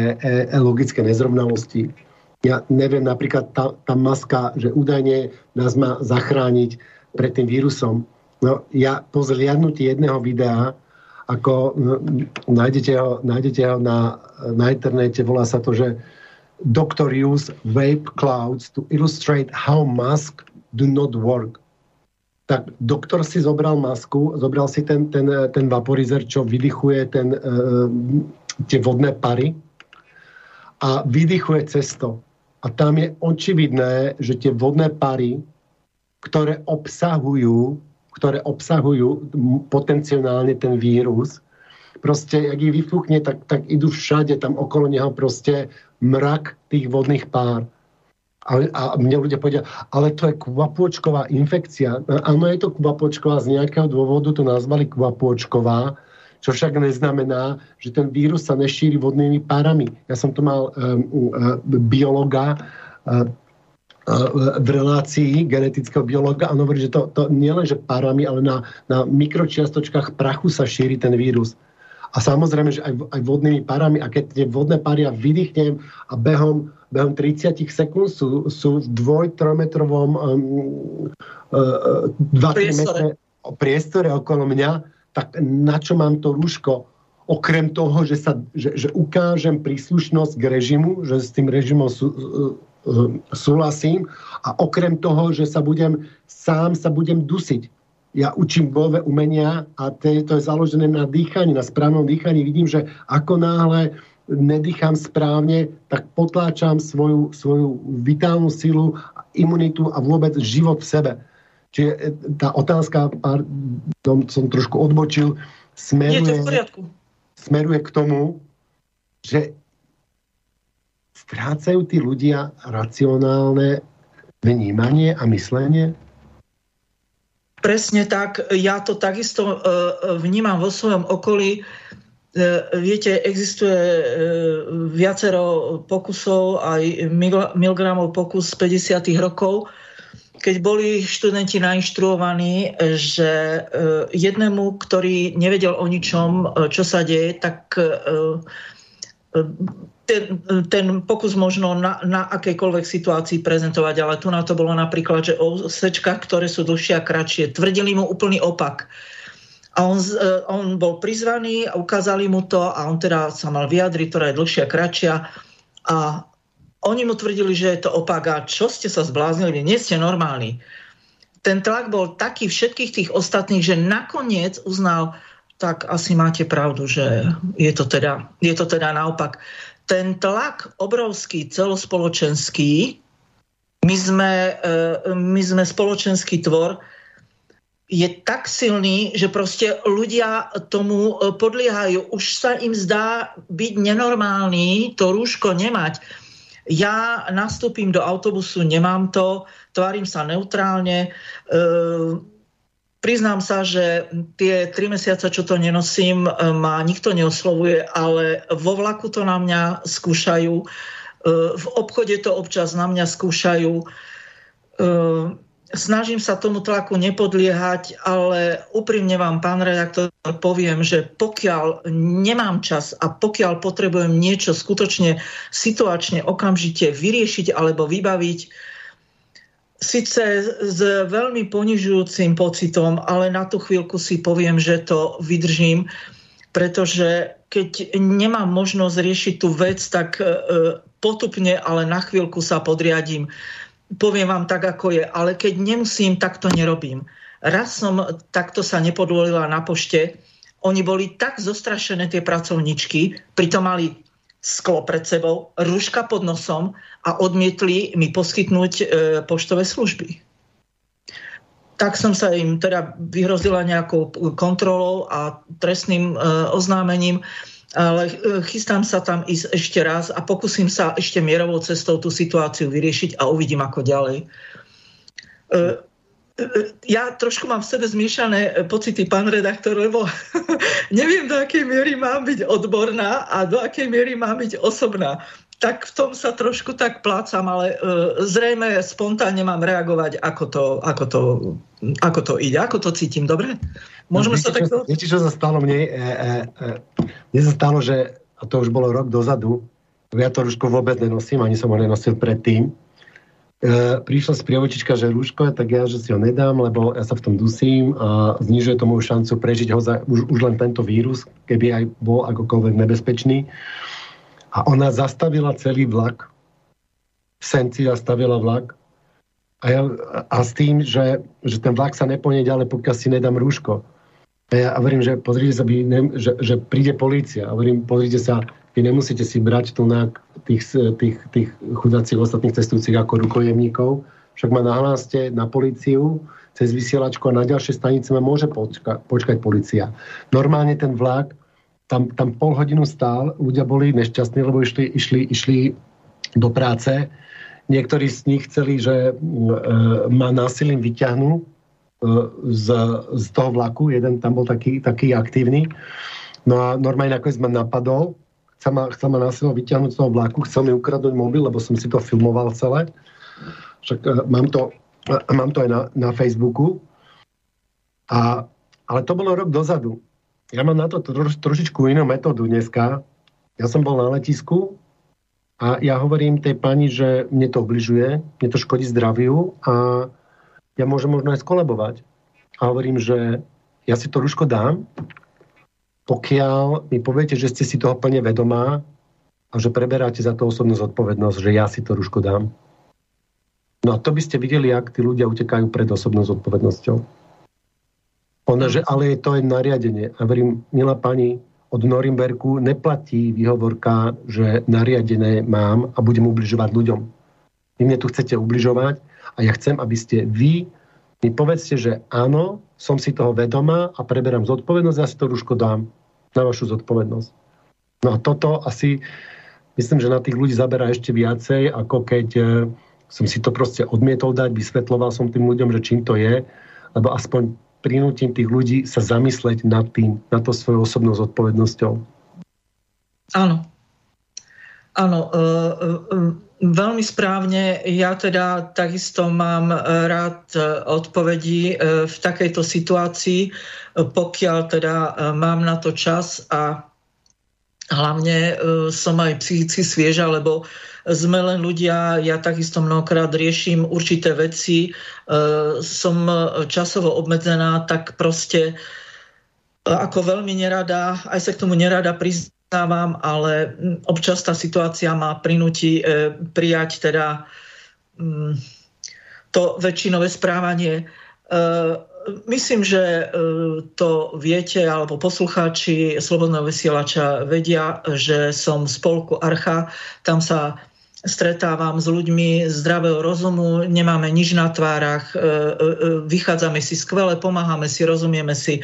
logické nezrovnalosti. Ja neviem, napríklad tá maska, že údajne nás má zachrániť pred tým vírusom. No, ja po zliadnutí jedného videa, ako nájdete ho na internete, volá sa to, že Doctor use vape clouds to illustrate how masks do not work. Tak doktor si zobral masku, zobral si ten vaporizer, čo vydychuje tie vodné pary a vydychuje cez to. A tam je očividné, že tie vodné pary, ktoré obsahujú potenciálne ten vírus. Proste, ak ich vyfúkne, tak idú všade, tam okolo neho proste mrak tých vodných pár. A mne ľudia povedia, ale to je kvapôčková infekcia. Áno, je to kvapôčková, z nejakého dôvodu to nazvali kvapôčková, čo však neznamená, že ten vírus sa nešíri vodnými párami. Ja som to mal biologa v relácii genetického biológa, on hovorí, že to nie len že párami, ale na mikročiastočkách prachu sa šíri ten vírus. A samozrejme, že aj vodnými párami, a keď tie vodné páry ja vydýchnem a behom 30 sekúnd sú v 2-3-metrovom 2-3 priestore okolo mňa, tak na čo mám to rúško? Okrem toho, že ukážem príslušnosť k režimu, že s tým režimom súhlasím, a okrem toho, že sám sa budem dusiť. Ja učím bojové umenia a to je založené na dýchaní, na správnom dýchaní. Vidím, že ako náhle nedýcham správne, tak potláčam svoju vitálnu silu, imunitu a vôbec život v sebe. Čiže tá otázka, som trošku odbočil, smeruje k tomu, že strácajú tí ľudia racionálne vnímanie a myslenie? Presne tak. Ja to takisto vnímam vo svojom okolí. Viete, existuje viacero pokusov, aj Milgramov pokus z 50. rokov, keď boli študenti nainštruovaní, že jednému, ktorý nevedel o ničom, čo sa deje, tak ten pokus možno na akejkoľvek situácii prezentovať. Ale tu na to bolo napríklad, že o sečkách, ktoré sú dlhšie a kratšie, tvrdili mu úplný opak. A on bol prizvaný a ukázali mu to a on teda sa mal vyjadriť, ktorá je dlhšia a kratšia. A oni mu tvrdili, že je to opak. A čo ste sa zbláznili? Nie ste normálni. Ten tlak bol taký všetkých tých ostatných, že nakoniec uznal, tak asi máte pravdu, že je to teda naopak. Ten tlak obrovský, celospoločenský, my sme spoločenský tvor, je tak silný, že proste ľudia tomu podliehajú. Už sa im zdá byť nenormálny to rúško nemať. Ja nastúpim do autobusu, nemám to, tvárim sa neutrálne. Priznám sa, že tie 3 mesiace, čo to nenosím, ma nikto neoslovuje, ale vo vlaku to na mňa skúšajú, v obchode to občas na mňa skúšajú. Snažím sa tomu tlaku nepodliehať, ale úprimne vám, pán redaktor, poviem, že pokiaľ nemám čas a pokiaľ potrebujem niečo skutočne situačne okamžite vyriešiť alebo vybaviť, síce s veľmi ponižujúcim pocitom, ale na tú chvíľku si poviem, že to vydržím, pretože keď nemám možnosť riešiť tú vec, tak potupne, ale na chvíľku sa podriadím. Poviem vám tak, ako je, ale keď nemusím, tak to nerobím. Raz som takto sa nepodvolila na pošte. Oni boli tak zostrašené, tie pracovničky, pritom mali sklo pred sebou, rúška pod nosom a odmietli mi poskytnúť poštové služby. Tak som sa im teda vyhrozila nejakou kontrolou a trestným oznámením, ale chystám sa tam ísť ešte raz a pokúsim sa ešte mierovou cestou tú situáciu vyriešiť a uvidím, ako ďalej. Ja trošku mám v sebe zmiešané pocity, pán redaktor, lebo neviem, do akej miery mám byť odborná a do akej miery mám byť osobná. Tak v tom sa trošku tak plácam, ale zrejme spontánne mám reagovať, ako to ide, ako to cítim, dobre? Môžeme sa takto... Viete, čo sa stalo mne? Mne sa stalo, že, a to už bolo rok dozadu, ja to rúško vôbec nenosím, ani som ho nenosil predtým. Prišla sprievodčička, že rúško, tak ja, že si ho nedám, lebo ja sa v tom dusím a znižuje to moju šancu prežiť ho už len tento vírus, keby aj bol akokoľvek nebezpečný. A ona zastavila celý vlak. V Senci zastavila vlak. A s tým, že ten vlak sa neponie ďalej, pokiaľ si nedám rúško. A ja hovorím, že pozrite sa, že príde polícia. A hovorím, pozrite sa, vy nemusíte si brať tunák tých chudácich ostatných cestujúcich ako rukojemníkov. Však ma nahláste na políciu cez vysielačku a na ďalšie stanice ma môže počkať polícia. Normálne ten vlak tam pol hodinu stál, ľudia boli nešťastní, lebo išli do práce. Niektorí z nich chceli, že ma násilím vyťahnú z toho vlaku. Jeden tam bol taký aktívny. No a normálne nakoniec ma napadol. Chcel ma násilím vyťahnuť z toho vlaku. Chcel mi ukradnúť mobil, lebo som si to filmoval celé. Však mám to aj na Facebooku. Ale to bolo rok dozadu. Ja mám na to trošičku inú metódu dneska. Ja som bol na letisku a ja hovorím tej pani, že mne to ubližuje, mne to škodí zdraviu a ja môžem možno aj skolabovať. A hovorím, že ja si to rúško dám, pokiaľ mi poviete, že ste si toho plne vedomá a že preberáte za to osobnú zodpovednosť, že ja si to rúško dám. No a to by ste videli, jak tí ľudia utekajú pred osobnou zodpovednosťou. Ona, že ale to je nariadenie. A verím, milá pani, od Norimberku neplatí výhovorka, že nariadené mám a budem ubližovať ľuďom. Vy mne tu chcete ubližovať a ja chcem, aby ste vy mi povedzte, že áno, som si toho vedomá a preberám zodpovednosť, ja si to rúško dám na vašu zodpovednosť. No a toto asi, myslím, že na tých ľudí zaberá ešte viacej, ako keď som si to proste odmietol dať, vysvetloval som tým ľuďom, že čím to je, lebo aspoň prinútim tých ľudí sa zamysleť nad tým, nad to svojou osobnou zodpovednosťou. Áno. Áno. Veľmi správne. Ja teda takisto mám rád odpovedi v takejto situácii, pokiaľ teda mám na to čas a hlavne som aj psychicky svieža, lebo sme len ľudia, ja takisto mnohokrát riešim určité veci, som časovo obmedzená, tak proste ako veľmi nerada, aj sa k tomu nerada priznávam, ale občas tá situácia ma prinúti prijať teda to väčšinové správanie. Myslím, že to viete, alebo poslucháči Slobodného vysielača vedia, že som v spolku Archa, tam sa stretávam s ľuďmi zdravého rozumu, nemáme nič na tvárach, vychádzame si skvele, pomáhame si, rozumieme si.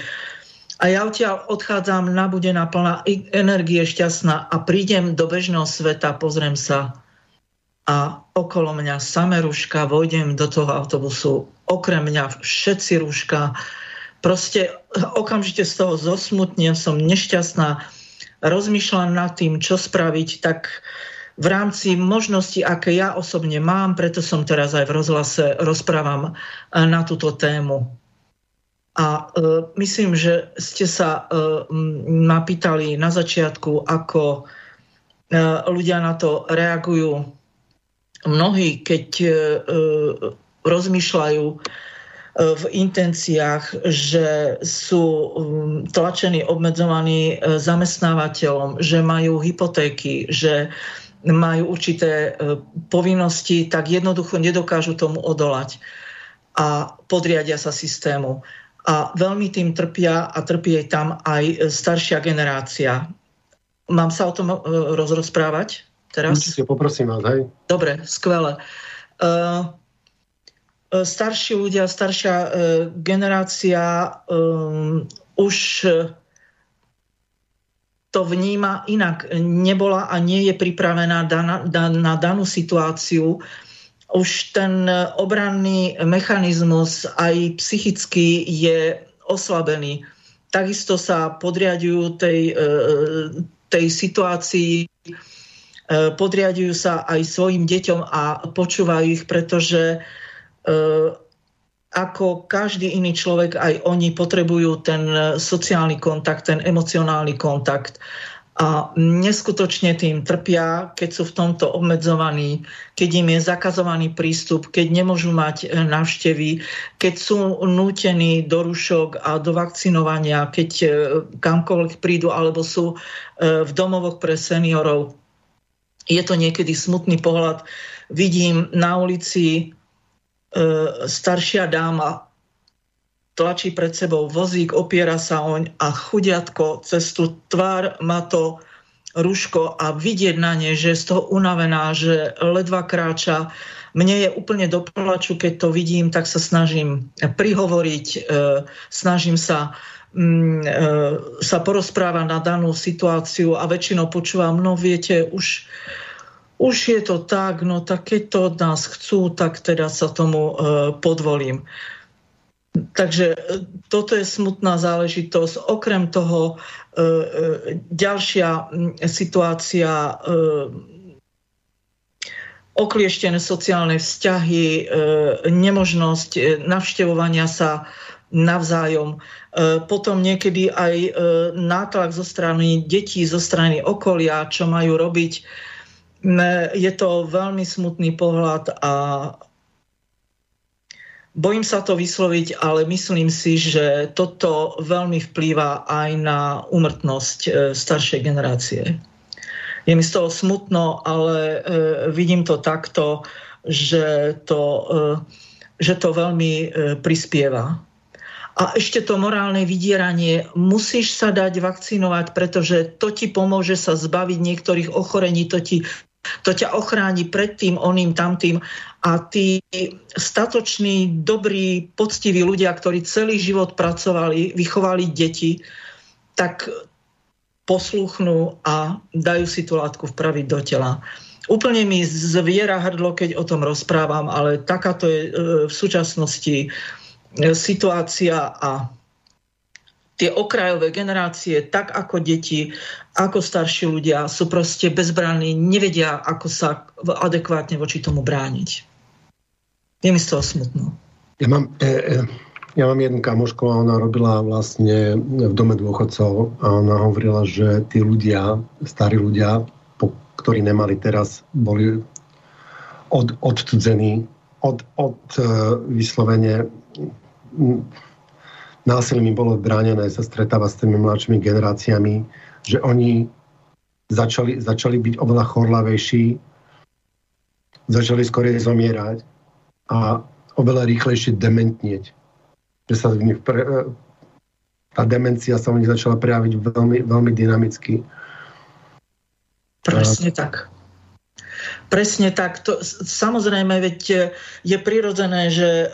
A ja odtiaľ odchádzam nabudená, plná energie, šťastná a prídem do bežného sveta, pozriem sa a okolo mňa samé rúška, vojdem do toho autobusu, okrem mňa všetci rúška. Proste okamžite z toho zosmutnem, som nešťastná, rozmýšľam nad tým, čo spraviť, tak v rámci možností, aké ja osobne mám, preto som teraz aj v rozhlase rozprávam na túto tému. A myslím, že ste sa ma pýtali na začiatku, ako ľudia na to reagujú. Mnohí, keď rozmýšľajú v intenciách, že sú tlačení, obmedzovaní zamestnávateľom, že majú hypotéky, že majú určité povinnosti, tak jednoducho nedokážu tomu odolať a podriadia sa systému. A veľmi tým trpia a trpí tam aj staršia generácia. Mám sa o tom rozprávať teraz? Určite, poprosím vás, hej. Dobre, skvelé. Starší ľudia, staršia generácia už to vníma inak. Nebola a nie je pripravená na danú situáciu. Už ten obranný mechanizmus aj psychicky je oslabený. Takisto sa podriadujú tej situácii, podriadujú sa aj svojim deťom a počúvajú ich, pretože ako každý iný človek aj oni potrebujú ten sociálny kontakt, ten emocionálny kontakt a neskutočne tým trpia, keď sú v tomto obmedzovaní, keď im je zakazovaný prístup, keď nemôžu mať návštevy, keď sú nútení do rúšok a do vakcinovania, keď kamkoľvek prídu alebo sú v domovoch pre seniorov. Je to niekedy smutný pohľad. Vidím na ulici, staršia dáma tlačí pred sebou vozík, opiera sa oň a chudiatko cez tú tvár má to rúško a vidieť na nej, že je z toho unavená, že ledva kráča. Mne je úplne do plaču, keď to vidím, tak sa snažím prihovoriť, snažím sa porozprávať na danú situáciu a väčšinou počúvam, no viete, už už je to tak, no tak keď to od nás chcú, tak teda sa tomu podvolím. Takže toto je smutná záležitosť. Okrem toho ďalšia situácia, oklieštené sociálne vzťahy, nemožnosť navštevovania sa navzájom. Potom niekedy aj nátlak zo strany detí, zo strany okolia, čo majú robiť. Je to veľmi smutný pohľad a bojím sa to vysloviť, ale myslím si, že toto veľmi vplýva aj na úmrtnosť staršej generácie. Je mi z toho smutno, ale vidím to takto, že to veľmi prispieva. A ešte to morálne vydieranie. Musíš sa dať vakcinovať, pretože to ti pomôže sa zbaviť niektorých ochorení, to ťa ochráni pred tým, oným, tamtým. A tí statoční, dobrí, poctiví ľudia, ktorí celý život pracovali, vychovali deti, tak posluchnú a dajú si tú látku vpraviť do tela. Úplne mi zviera hrdlo, keď o tom rozprávam, ale takáto je v súčasnosti situácia a tie okrajové generácie, tak ako deti, ako starší ľudia, sú proste bezbranní, nevedia, ako sa adekvátne voči tomu brániť. Je mi z toho smutno. Ja mám jednu kamošku a ona robila vlastne v dome dôchodcov a ona hovorila, že tí ľudia, starí ľudia, ktorí nemali teraz, boli odcudzení od vyslovene... Násilím im bolo bránené sa stretávať s tými mladšími generáciami, že oni začali byť oveľa chorlavejší, začali skorej zomierať a oveľa rýchlejšie dementnieť. Že sa tá demencia sa u nich začala prejaviť veľmi, veľmi dynamicky. Presne tak. To, samozrejme, veď je prirodzené, že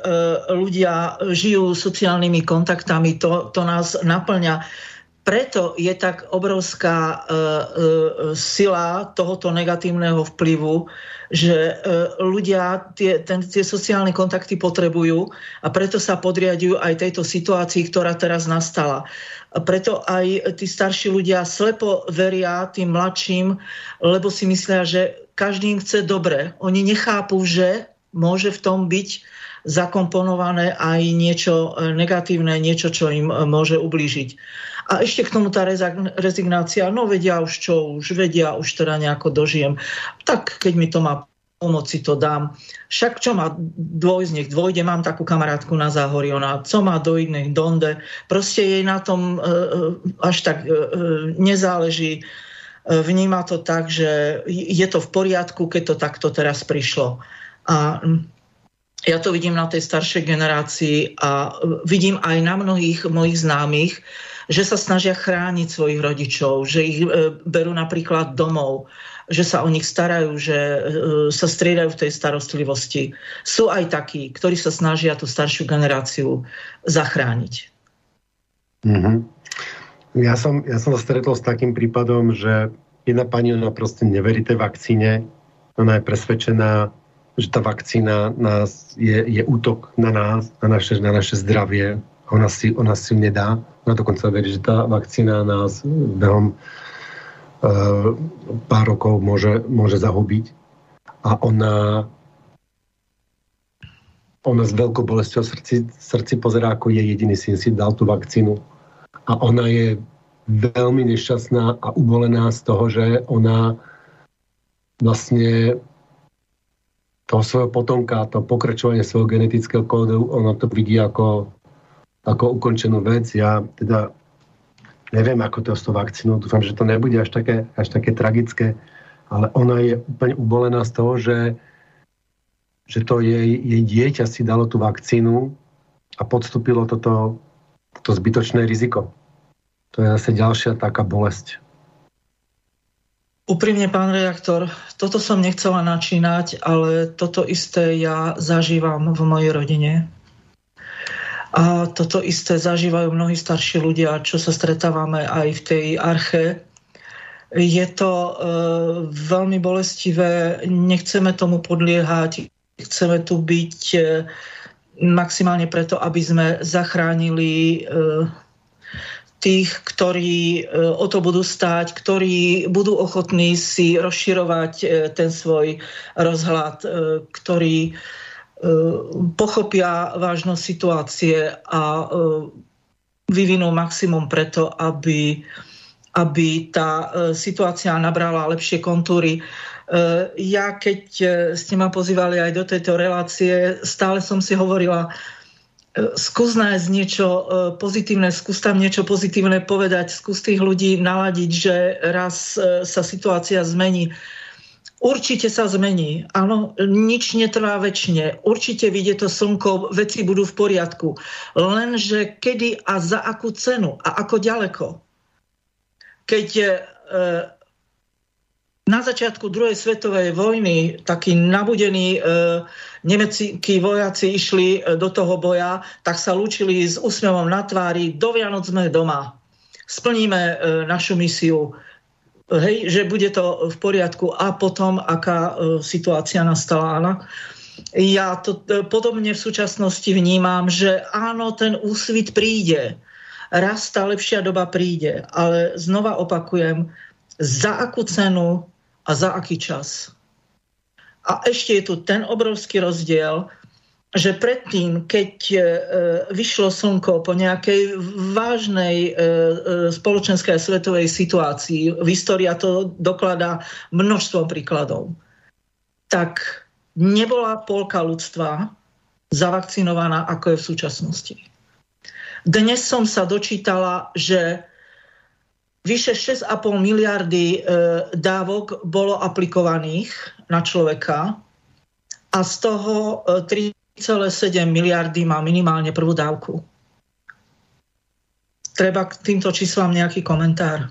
ľudia žijú sociálnymi kontaktami, to nás naplňa. Preto je tak obrovská sila tohoto negatívneho vplyvu, že ľudia tie sociálne kontakty potrebujú a preto sa podriadujú aj tejto situácii, ktorá teraz nastala. A preto aj tí starší ľudia slepo veria tým mladším, lebo si myslia, že každý im chce dobre. Oni nechápu, že môže v tom byť zakomponované aj niečo negatívne, niečo, čo im môže ublížiť. A ešte k tomu tá rezignácia, no vedia už teda nejako dožijem. Tak keď mi to má pomôcť, to dám. Však čo má dôjsť, nech dôjde, mám takú kamarátku na Záhorí, ona co má dojde, nech donde. Proste jej na tom až tak nezáleží. Vníma to tak, že je to v poriadku, keď to takto teraz prišlo. A ja to vidím na tej staršej generácii a vidím aj na mnohých mojich známych, že sa snažia chrániť svojich rodičov, že ich berú napríklad domov, že sa o nich starajú, že sa striedajú v tej starostlivosti. Sú aj takí, ktorí sa snažia tú staršiu generáciu zachrániť. Mm-hmm. Ja som sa stretol s takým prípadom, že jedna pani, ona proste neverí tej vakcíne, ona je presvedčená, že tá vakcína nás je útok na nás, na naše zdravie. Ona si nedá. Ona dokonca verí, že tá vakcína nás behom pár rokov môže zahubiť. A ona s veľkou bolesťou srdci pozerá, ako jej jediný syn si dal tú vakcínu. A ona je veľmi nešťastná a ubolená z toho, že ona vlastne... toho svojho potomka, to pokračovanie svojho genetického kódu, ona to vidí ako ukončenú vec. Ja teda neviem, ako to s tou vakcínou, dúfam, že to nebude až také tragické, ale ona je úplne ubolená z toho, že to jej dieťa si dalo tú vakcínu a podstúpilo toto zbytočné riziko. To je zase ďalšia taká bolesť. Úprimne, pán redaktor, toto som nechcela načínať, ale toto isté ja zažívam v mojej rodine. A toto isté zažívajú mnohí starší ľudia, čo sa stretávame aj v tej Arche. Je to veľmi bolestivé, nechceme tomu podliehať, chceme tu byť maximálne preto, aby sme zachránili tých, ktorí o to budú stáť, ktorí budú ochotní si rozširovať ten svoj rozhľad, ktorí pochopia vážnosť situácie a vyvinú maximum preto, aby tá situácia nabrala lepšie kontúry. Ja, keď ste ma pozývali aj do tejto relácie, stále som si hovorila, skús nájsť niečo pozitívne, skús tam niečo pozitívne povedať, skús tých ľudí naladiť, že raz sa situácia zmení. Určite sa zmení, áno, nič netrvá večne, určite vyjde to slnko, veci budú v poriadku. Lenže kedy a za akú cenu a ako ďaleko? Keď na začiatku druhej svetovej vojny takí nabudení nemeckí vojaci išli do toho boja, tak sa lúčili s úsmevom na tvári, do Vianoc sme doma, splníme našu misiu, hej, že bude to v poriadku. A potom, aká situácia nastala, áno. Ja to podobne v súčasnosti vnímam, že áno, ten úsvit príde, raz tá lepšia doba príde, ale znova opakujem, za akú cenu a za aký čas. A ešte je tu ten obrovský rozdiel, že predtým, keď vyšlo slnko po nejakej vážnej spoločenskej a svetovej situácii, história to dokladá množstvom príkladov, tak nebola polka ľudstva zavakcinovaná, ako je v súčasnosti. Dnes som sa dočítala, že vyše 6,5 miliardy dávok bolo aplikovaných na človeka a z toho 3,7 miliardy má minimálne prvú dávku. Treba k týmto číslám nejaký komentár.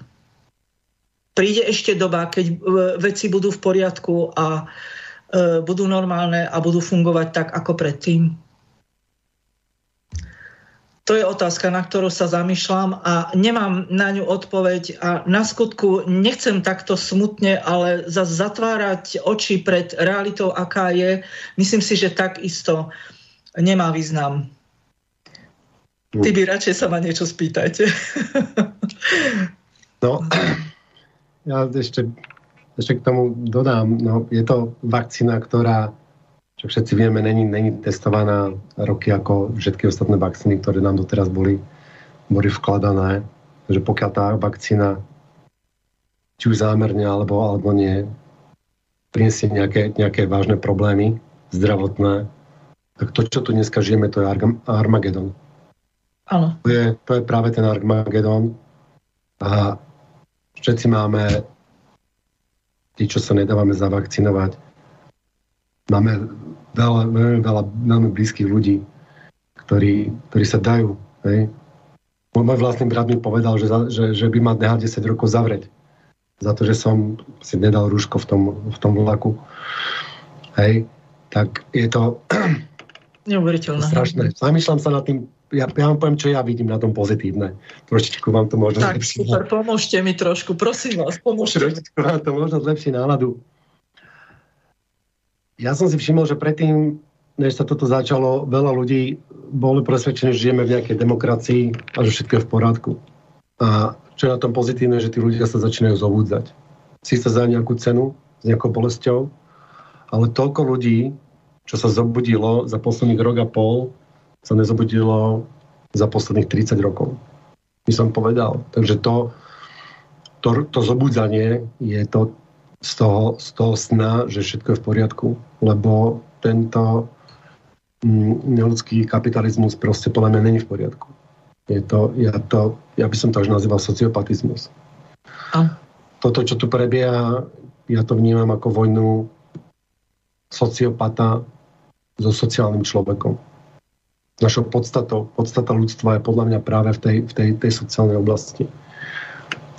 Príde ešte doba, keď veci budú v poriadku a budú normálne a budú fungovať tak, ako predtým. To je otázka, na ktorú sa zamýšľam a nemám na ňu odpoveď a na skutku nechcem takto smutne, ale zase zatvárať oči pred realitou, aká je, myslím si, že takisto nemá význam. Ty by radšej sa ma niečo spýtajte. No, ja ešte k tomu dodám, no, je to vakcína, ktorá, čo všetci vieme, není testovaná roky ako všetky ostatné vakcíny, ktoré nám doteraz boli vkladané. Takže pokiaľ tá vakcína či už zámerne alebo nie prinesie nejaké vážne problémy zdravotné, tak to, čo tu dneska žijeme, to je Armagedon. Áno. To je práve ten Armagedon a všetci máme, tí, čo sa nedávame zavakcinovať, máme veľmi blízkych ľudí, ktorí sa dajú. Hej. Môj vlastný brat mi povedal, že by ma nehal 10 rokov zavrieť za to, že som si nedal rúško v tom vlaku. Hej. Tak je to neuveriteľné. Strašné. Zamýšľam sa nad tým. Ja vám poviem, čo ja vidím na tom pozitívne. Trošičku vám to možno zlepší. Tak, super, pomôžte mi trošku. Prosím vás, pomôžte. Trošičku vám to možno zlepší náladu. Ja som si všimol, že predtým, než sa toto začalo, veľa ľudí boli presvedčení, že žijeme v nejakej demokracii a že všetko je v poriadku. A čo je na tom pozitívne, že tí ľudia sa začínajú zobúdzať. Síce za nejakú cenu, s nejakou bolesťou, ale toľko ľudí, čo sa zobudilo za posledných rok a pol, sa nezobudilo za posledných 30 rokov. My som povedal. Takže to zobudzanie je to z toho sna, že všetko je v poriadku, lebo tento neľudský kapitalizmus proste podľa mňa není v poriadku. Ja by som to až nazýval sociopatizmus. A? Toto, čo tu prebieha, ja to vnímam ako vojnu sociopata so sociálnym človekom. Našou podstata ľudstva je podľa mňa práve v tej sociálnej oblasti.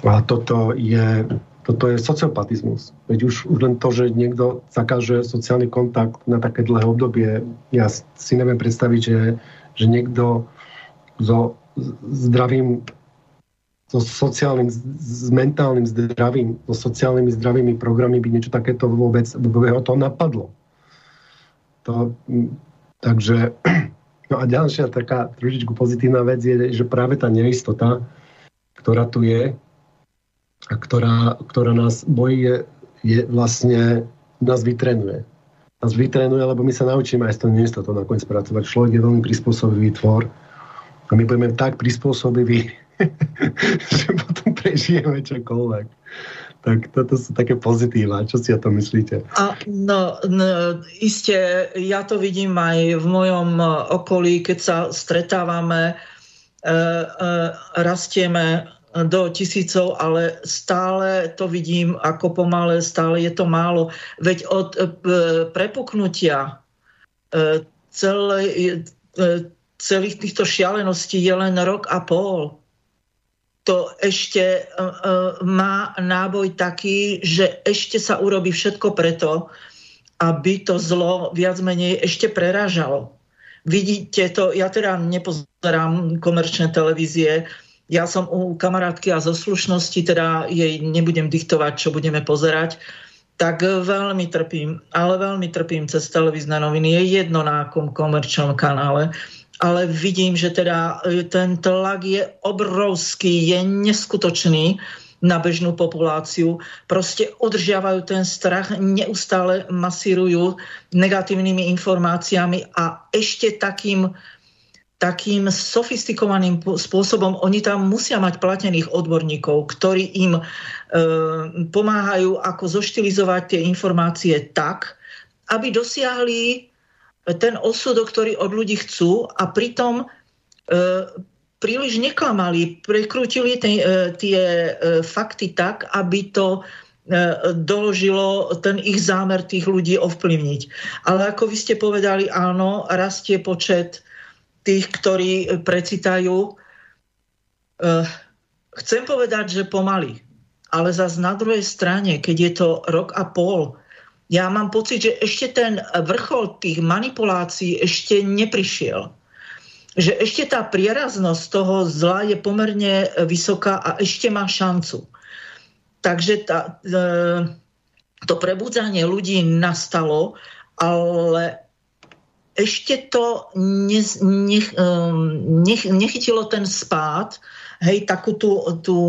A toto je sociopatizmus. Veď už len to, že niekto zakáže sociálny kontakt na také dlhé obdobie, ja si neviem predstaviť, že niekto so zdravým so sociálnym, s mentálnym zdravím, so sociálnymi zdravými programy by niečo takéto vôbec ho to napadlo. Takže, no a ďalšia taká trošičku pozitívna vec je, že práve tá neistota, ktorá tu je a ktorá nás bojí, je vlastne nás vytrenuje. Nás vytrenuje, lebo my sa naučíme aj s tou neistotou nakoniec pracovať. Človek je veľmi prispôsobivý tvor a my budeme tak prispôsobiví, že potom prežijeme čokoľvek. Tak toto sú také pozitíva. Čo si o tom myslíte? No, iste, ja to vidím aj v mojom okolí, keď sa stretávame, rastieme do tisícov, ale stále to vidím ako pomalé, stále je to málo. Veď od prepuknutia celých týchto šialeností je len rok a pol. To ešte má náboj taký, že ešte sa urobí všetko preto, aby to zlo viac menej ešte prerážalo. Vidíte to, ja teda nepozerám komerčné televízie, ja som u kamarátky a zo slušnosti, teda jej nebudem diktovať, čo budeme pozerať, tak veľmi trpím, ale veľmi trpím cez televízne noviny. Je jedno na akom komerčnom kanále, ale vidím, že teda ten tlak je obrovský, je neskutočný na bežnú populáciu. Proste udržiavajú ten strach, neustále masírujú negatívnymi informáciami a ešte takým sofistikovaným spôsobom oni tam musia mať platených odborníkov, ktorí im pomáhajú ako zoštilizovať tie informácie tak, aby dosiahli ten osudok, ktorý od ľudí chcú a pritom príliš neklamali, prekrútili tie fakty tak, aby to doložilo ten ich zámer tých ľudí ovplyvniť. Ale ako vy ste povedali, áno, rastie počet tých, ktorí precitajú. Chcem povedať, že pomaly. Ale zas na druhej strane, keď je to rok a pol, ja mám pocit, že ešte ten vrchol tých manipulácií ešte neprišiel. Že ešte tá prieraznosť toho zla je pomerne vysoká a ešte má šancu. Takže to prebudzanie ľudí nastalo, ale ešte to nechytilo ten spád, hej, takú tú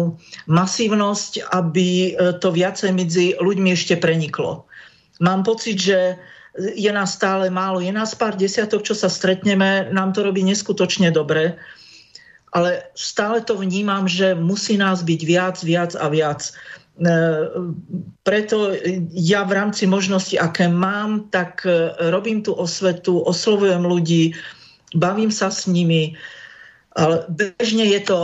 masívnosť, aby to viacej medzi ľuďmi ešte preniklo. Mám pocit, že je nás stále málo, je nás pár desiatok, čo sa stretneme, nám to robí neskutočne dobre, ale stále to vnímam, že musí nás byť viac a viac. Preto ja v rámci možností, aké mám, tak robím tú osvetu, oslovujem ľudí, bavím sa s nimi, ale bežne je to,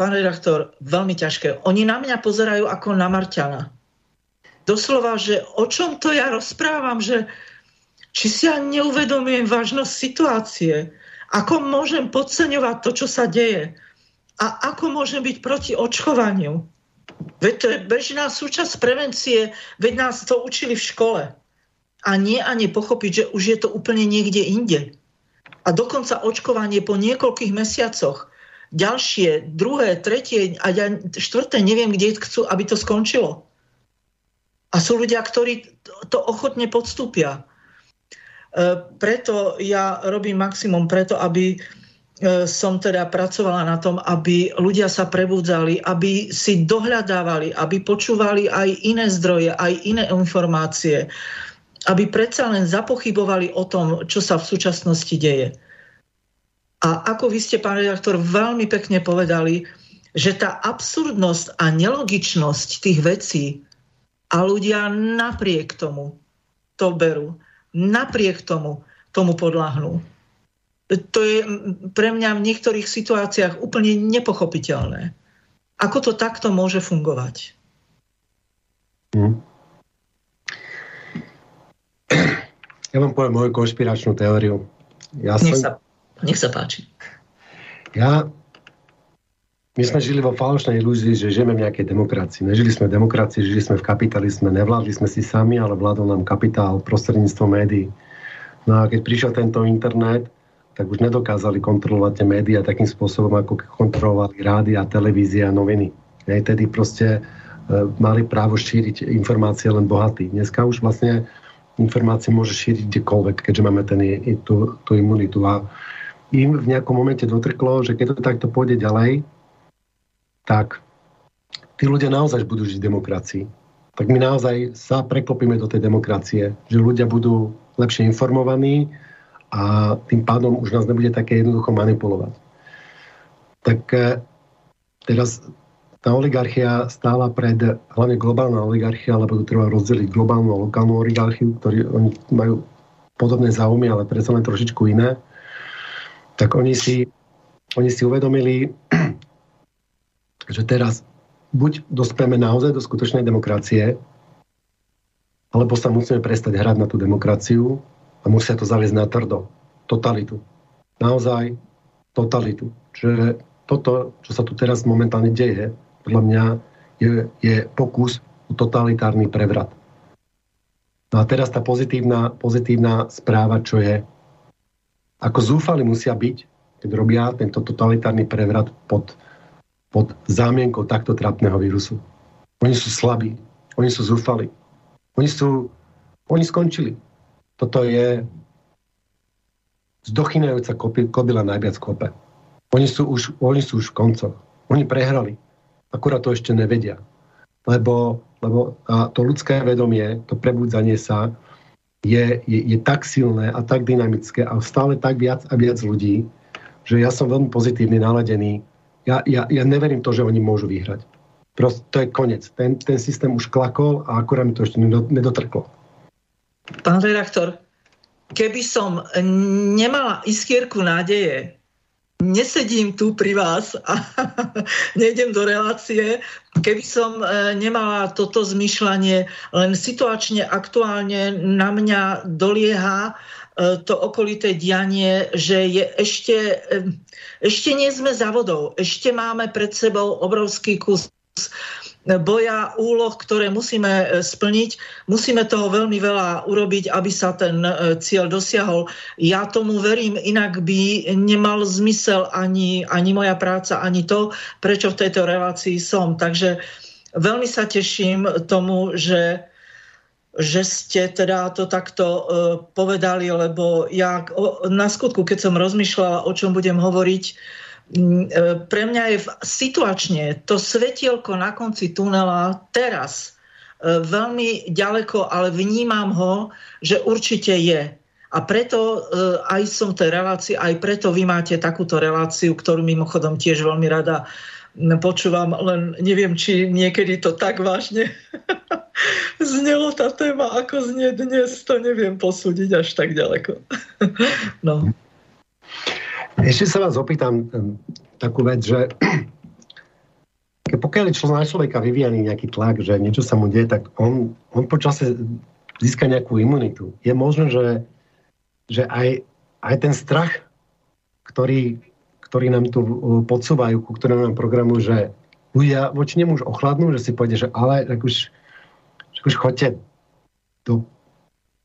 pán redaktor, veľmi ťažké. Oni na mňa pozerajú ako na Marťana. Doslova, že o čom to ja rozprávam, že či si ja neuvedomujem vážnosť situácie, ako môžem podceňovať to, čo sa deje a ako môžem byť proti očkovaniu. Veď to je bežná súčasť prevencie, veď nás to učili v škole. A nie ani pochopiť, že už je to úplne niekde inde. A dokonca očkovanie po niekoľkých mesiacoch. Ďalšie, druhé, tretie a štvrté, neviem, kde chcú, aby to skončilo. A sú ľudia, ktorí to ochotne podstúpia. Preto ja robím maximum preto, aby som teda pracovala na tom, aby ľudia sa prebudzali, aby si dohľadávali, aby počúvali aj iné zdroje, aj iné informácie, aby predsa len zapochybovali o tom, čo sa v súčasnosti deje. A ako vy ste, pán redaktor, veľmi pekne povedali, že tá absurdnosť a nelogičnosť tých vecí a ľudia napriek tomu to berú, napriek tomu podľahnú. To je pre mňa v niektorých situáciách úplne nepochopiteľné. Ako to takto môže fungovať? Ja vám poviem moju konšpiračnú teóriu. Nech sa páči. My sme žili vo falošnej ilúzii, že žijeme v nejakej demokracii. Nežili sme v demokracii, žili sme v kapitalizme. Nevládli sme si sami, ale vládol nám kapitál prostredníctvom médií. No a keď prišiel tento internet, tak už nedokázali kontrolovať tie médiá takým spôsobom, ako kontrolovali rádia, televízia, noviny. Tedy proste mali právo šíriť informácie len bohatí. Dneska už vlastne informácie môže šíriť kdekoľvek, keďže máme tú imunitu. A im v nejakom momente dotrklo, že keď to takto pôjde ďalej, tak tí ľudia naozaj budú žiť v demokracii. Tak my naozaj sa preklopíme do tej demokracie, že ľudia budú lepšie informovaní a tým pádom už nás nebude také jednoducho manipulovať. Tak teraz tá oligarchia stála pred, hlavne globálna oligarchia, lebo tu treba rozdeliť globálnu a lokálnu oligarchiu, ktorí oni majú podobné záujmy, ale predsa len trošičku iné. Tak oni si uvedomili, že teraz buď dospieme naozaj do skutočnej demokracie, alebo sa musíme prestať hrať na tú demokraciu a musia to zaviesť na tvrdo. Totalitu. Naozaj totalitu. Čiže toto, čo sa tu teraz momentálne deje, podľa mňa je pokus o totalitárny prevrat. No a teraz tá pozitívna správa, čo je, ako zúfali musia byť, keď robia tento totalitárny prevrat pod zámienkou takto trápneho vírusu. Oni sú slabí, oni sú zúfali, oni skončili. Toto je zdochynajúca kobila najviac kope. Oni sú už v koncoch. Oni prehrali, akurát to ešte nevedia. Lebo to ľudské vedomie, to prebudzanie sa je tak silné a tak dynamické a stále tak viac a viac ľudí, že ja som veľmi pozitívne naladený. Ja neverím to, že oni môžu vyhrať. Proste to je koniec. Ten systém už klakol a akurát mi to ešte nedotrklo. Pán redaktor, keby som nemala iskierku nádeje, nesedím tu pri vás a nejdem do relácie. Keby som nemala toto zmýšľanie, len situačne, aktuálne na mňa dolieha to okolité dianie, že je ešte nie sme za vodou. Ešte máme pred sebou obrovský kus boja úloh, ktoré musíme splniť. Musíme toho veľmi veľa urobiť, aby sa ten cieľ dosiahol. Ja tomu verím, inak by nemal zmysel ani moja práca, ani to, prečo v tejto relácii som. Takže veľmi sa teším tomu, že ste teda to takto povedali, lebo ja na skutku, keď som rozmýšľala, o čom budem hovoriť, pre mňa je situačne to svetielko na konci tunela teraz veľmi ďaleko, ale vnímam ho, že určite je. A preto aj som v tej relácii, aj preto vy máte takúto reláciu, ktorú mimochodom tiež veľmi rada počúvam, len neviem, či niekedy to tak vážne znelo tá téma, ako znie dnes, to neviem posúdiť až tak ďaleko. No. Ešte sa vás opýtam takú vec, že pokiaľ je na človeka vyvíjaný nejaký tlak, že niečo sa mu deje, tak on počasie získa nejakú imunitu. Je možné, že aj ten strach, ktorý nám tu podsúvajú, ku ktorému nám programu, že ľudia voči nemu už ochladnú, že si povede, že ale tak už choďte do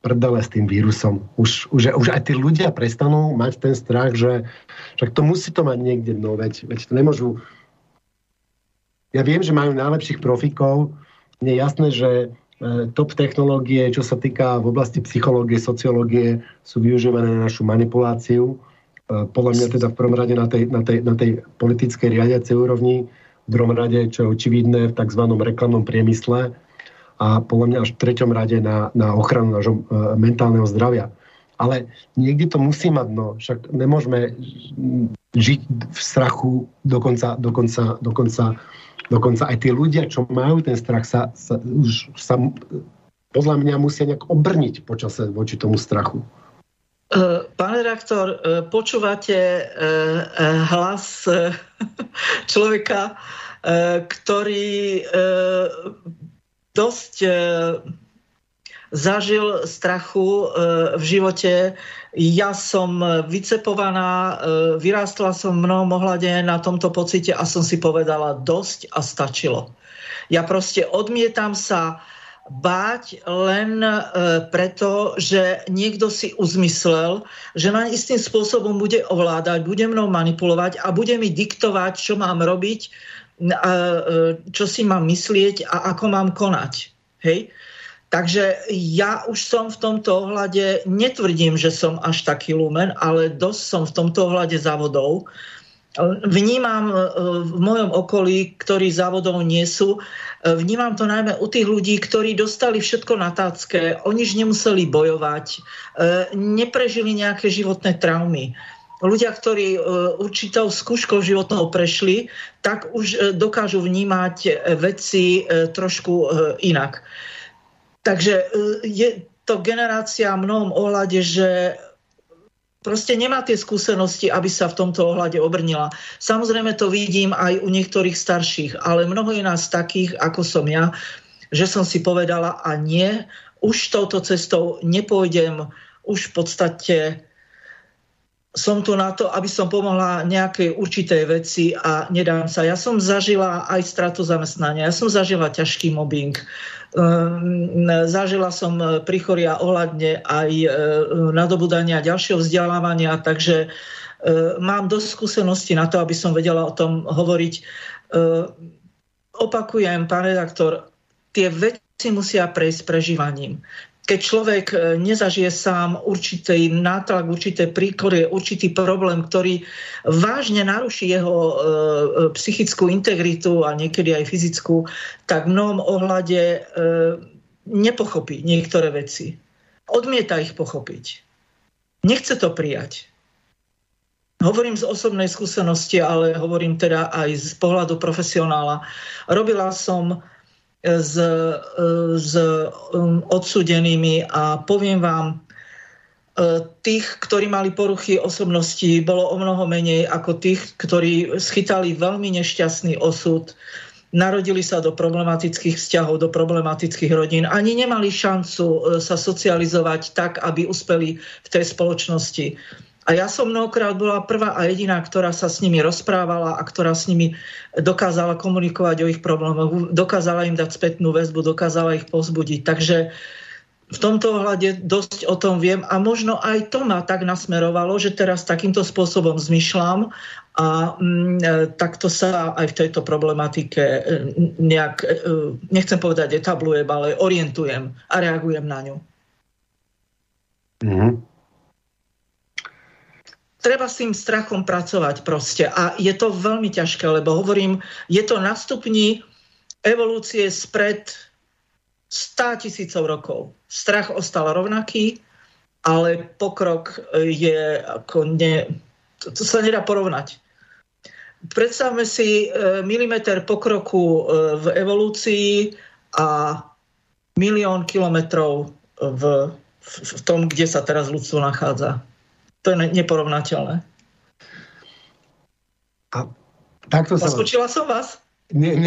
prdele s tým vírusom. Už aj tí ľudia prestanú mať ten strach, že však to musí to mať niekde, no veď to nemôžu. Ja viem, že majú najlepších profikov. Mne je jasné, že top technológie, čo sa týka v oblasti psychológie, sociológie, sú využívané na našu manipuláciu. Podľa mňa teda v prvom rade na tej politickej riadiacej úrovni, v druhom rade, čo je očividné, v tzv. Reklamnom priemysle, a podľa mňa až v treťom rade na ochranu nášho mentálneho zdravia. Ale niekde to musí mať, no. Však nemôžeme žiť v strachu dokonca aj tí ľudia, čo majú ten strach, sa podľa mňa musia nejak obrniť počase voči tomu strachu. Pán redaktor, počúvate hlas človeka, ktorý dosť zažil strachu v živote. Ja som vycepovaná, vyrástla som v mnohom ohľade na tomto pocite a som si povedala dosť a stačilo. Ja proste odmietam sa báť len preto, že niekto si uzmyslel, že ma istým spôsobom bude ovládať, bude mnou manipulovať a bude mi diktovať, čo mám robiť, čo si mám myslieť a ako mám konať. Hej? Takže ja už som v tomto ohľade, netvrdím, že som až taký lumen, ale dosť som v tomto ohľade závodov. Vnímam v mojom okolí, ktorí závodov nie sú, vnímam to najmä u tých ľudí, ktorí dostali všetko na tácke, oni už nemuseli bojovať, neprežili nejaké životné traumy. Ľudia, ktorí určitou skúškou životnou prešli, tak už dokážu vnímať veci trošku inak. Takže je to generácia v mnohom ohľade, že proste nemá tie skúsenosti, aby sa v tomto ohľade obrnila. Samozrejme to vidím aj u niektorých starších, ale mnoho je nás takých, ako som ja, že som si povedala a nie, už touto cestou nepôjdem, už v podstate som tu na to, aby som pomohla nejakej určitej veci a nedám sa. Ja som zažila aj stratu zamestnania, ja som zažila ťažký mobbing, zažila som príchoria ohľadne aj nadobudania ďalšieho vzdelávania, takže mám dosť skúseností na to, aby som vedela o tom hovoriť. Opakujem, pán redaktor, tie veci musia prejsť prežívaním. Keď človek nezažije sám určitý nátlak, určité príkorie, určitý problém, ktorý vážne naruší jeho psychickú integritu a niekedy aj fyzickú, tak v mnohom ohľade nepochopí niektoré veci. Odmieta ich pochopiť. Nechce to prijať. Hovorím z osobnej skúsenosti, ale hovorím teda aj z pohľadu profesionála. Robila som s odsúdenými a poviem vám, tých, ktorí mali poruchy osobnosti, bolo o mnoho menej ako tých, ktorí schytali veľmi nešťastný osud, narodili sa do problematických vzťahov, do problematických rodín, ani nemali šancu sa socializovať tak, aby uspeli v tej spoločnosti. A ja som mnohokrát bola prvá a jediná, ktorá sa s nimi rozprávala a ktorá s nimi dokázala komunikovať o ich problémoch, dokázala im dať spätnú väzbu, dokázala ich povzbudiť. Takže v tomto ohľade dosť o tom viem a možno aj to ma tak nasmerovalo, že teraz takýmto spôsobom zmyšľam a takto sa aj v tejto problematike nejak, nechcem povedať etablujem, ale orientujem a reagujem na ňu. Mhm. Treba s tým strachom pracovať proste a je to veľmi ťažké, lebo hovorím, je to na stupni evolúcie spred 100 000 rokov. Strach ostal rovnaký, ale pokrok je ako to sa nedá porovnať. Predstavme si milimeter pokroku v evolúcii a 1 000 000 kilometrov v tom, kde sa teraz ľudstvo nachádza. To je neporovnateľné. A takto sa... Zaskočila som vás? Nie.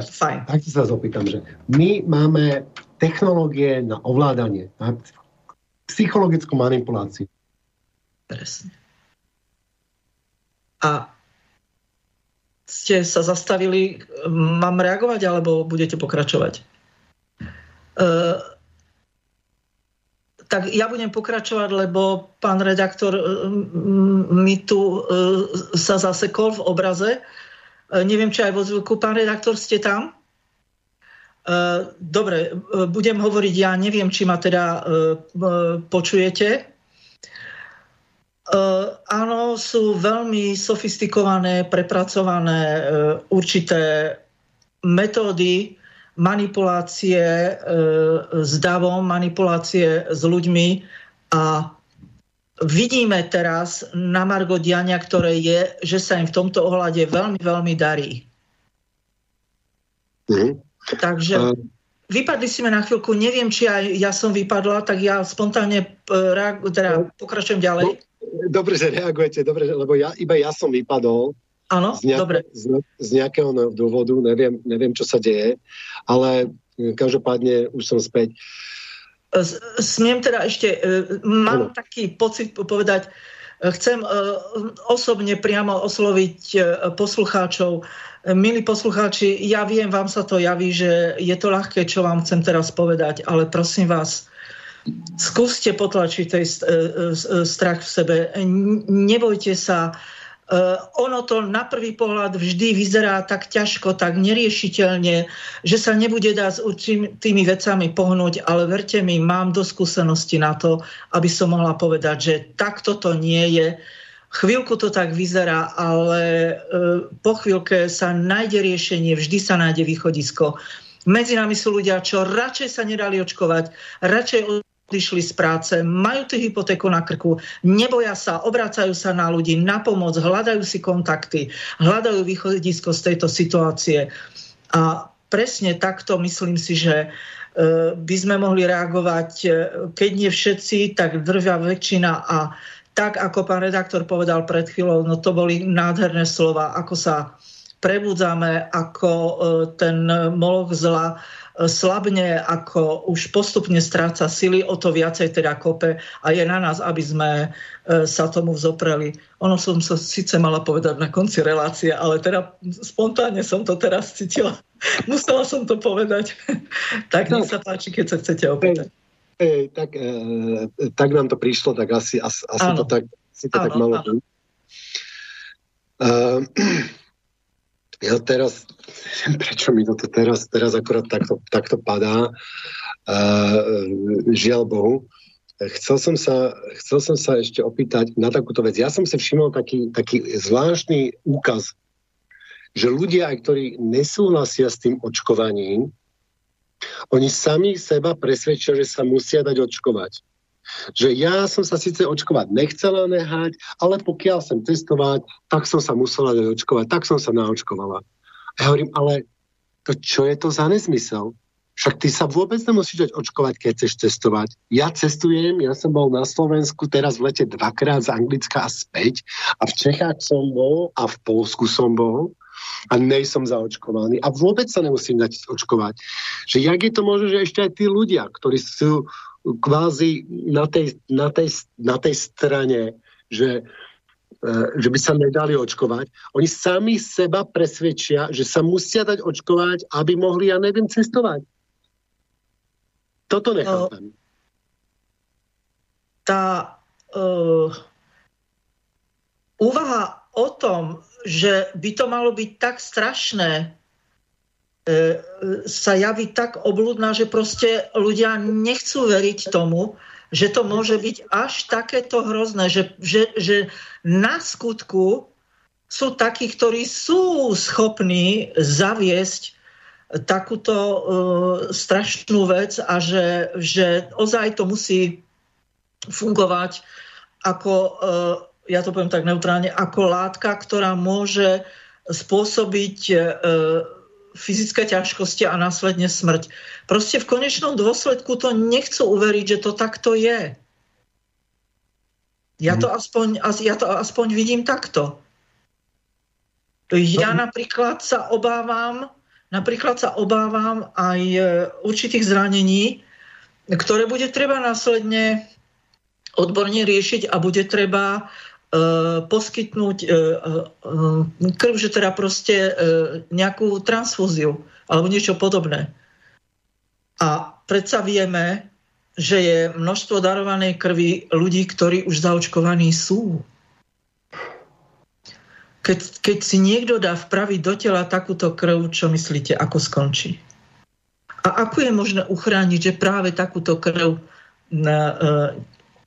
Fajn. Takto sa opýtam, že my máme technológie na ovládanie, na psychologickú manipuláciu. Presne. A ste sa zastavili, mám reagovať, alebo budete pokračovať? Tak ja budem pokračovať, lebo pán redaktor mi tu sa zasekol v obraze. Neviem, či aj vo zvuku. Pán redaktor, ste tam? Dobre, budem hovoriť ja. Neviem, či ma teda počujete. Áno, sú veľmi sofistikované, prepracované určité metódy, manipulácie s davom, manipulácie s ľuďmi a vidíme teraz na margo diania, ktoré je, že sa im v tomto ohľade veľmi, veľmi darí. Takže vypadli si mi na chvíľku, neviem, či aj ja som vypadla, tak ja spontánne pokračujem ďalej. Dobre, že reagujete, dobre, lebo iba ja som vypadol. Áno, dobre. Z nejakého dôvodu, neviem, čo sa deje, ale každopádne už som späť. Smiem teda ešte, mám taký pocit povedať, Chcem osobne priamo osloviť poslucháčov. Milí poslucháči, ja viem, vám sa to javí, že je to ľahké, čo vám chcem teraz povedať, ale prosím vás, skúste potlačiť ten strach v sebe. Nebojte sa. Ono to na prvý pohľad vždy vyzerá tak ťažko, tak neriešiteľne, že sa nebude dať s určitými vecami pohnúť, ale verte mi, mám do skúsenosti na to, aby som mohla povedať, že takto to nie je. Chvíľku to tak vyzerá, ale po chvíľke sa nájde riešenie, vždy sa nájde východisko. Medzi nami sú ľudia, čo radšej sa nedali očkovať, radšej odišli z práce, majú tú hypotéku na krku, neboja sa, obracajú sa na ľudí, na pomoc, hľadajú si kontakty, hľadajú východisko z tejto situácie. A presne takto myslím si, že by sme mohli reagovať, keď nie všetci, tak drvia väčšina. A tak, ako pán redaktor povedal pred chvíľou, no to boli nádherné slova, ako sa prebudzame, ako ten moloch zla slabne, ako už postupne stráca sily, o to viacej teda kope a je na nás, aby sme sa tomu vzopreli. Ono som sa síce mala povedať na konci relácie, ale teda spontánne som to teraz cítila. Musela som to povedať. Tak nech sa páči, keď sa chcete opýtať. Tak nám to prišlo, tak asi to tak, tak malo. Ja teraz, neviem prečo mi toto teraz akorát takto padá, žiaľ Bohu. Chcel som sa ešte opýtať na takúto vec. Ja som si všimol taký zvláštny úkaz, že ľudia, ktorí nesúhlasia s tým očkovaním, oni sami seba presvedčia, že sa musia dať očkovať. Že ja som sa síce očkovať nechcela nehať, ale pokiaľ som testovať, tak som sa musela očkovať, tak som sa naočkovala. A ja hovorím, ale to čo je to za nezmysel? Však ty sa vôbec nemusíš dať očkovať, keď chceš cestovať. Ja cestujem, ja som bol na Slovensku teraz v lete 2-krát z Anglicka a späť a v Čechách som bol a v Polsku som bol a nejsom zaočkovaný a vôbec sa nemusím dať očkovať. Že jak je to možné, že ešte aj tí ľudia, ktorí sú kvázi na tej strane, že by sa nedali očkovať. Oni sami seba presvedčia, že sa musia dať očkovať, aby mohli, ja neviem, cestovať. Toto nechápam. Tá úvaha o tom, že by to malo byť tak strašné, sa javí tak obľudná, že proste ľudia nechcú veriť tomu, že to môže byť až takéto hrozné, že na skutku sú takí, ktorí sú schopní zaviesť takúto strašnú vec a že ozaj to musí fungovať ako, ja to poviem tak neutrálne, ako látka, ktorá môže spôsobiť fyzické ťažkosti a následne smrť. Proste v konečnom dôsledku to nechcú uveriť, že to takto je. Ja to aspoň vidím takto. Ja napríklad sa obávam aj určitých zranení, ktoré bude treba následne odborne riešiť a bude treba poskytnúť krv, že teda proste nejakú transfúziu alebo niečo podobné. A predsa vieme, že je množstvo darovanej krvi ľudí, ktorí už zaočkovaní sú. Keď si niekto dá vpraviť do tela takúto krv, čo myslíte, ako skončí? A ako je možné uchrániť, že práve takúto krv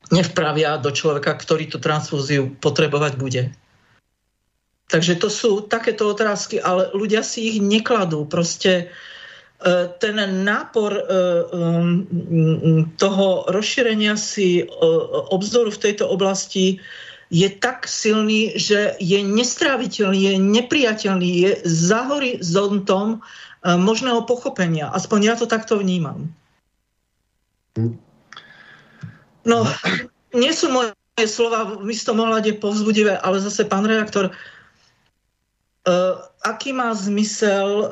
nevpravia do človeka, ktorý tú transfúziu potrebovať bude. Takže to sú takéto otázky, ale ľudia si ich nekladú. Proste ten nápor toho rozšírenia si obzoru v tejto oblasti je tak silný, že je nestráviteľný, je nepriateľný, je za horizontom možného pochopenia. Aspoň ja to takto vnímam. No, nie sú moje slova v istom ohľade povzbudivé, ale zase, pán redaktor, aký má zmysel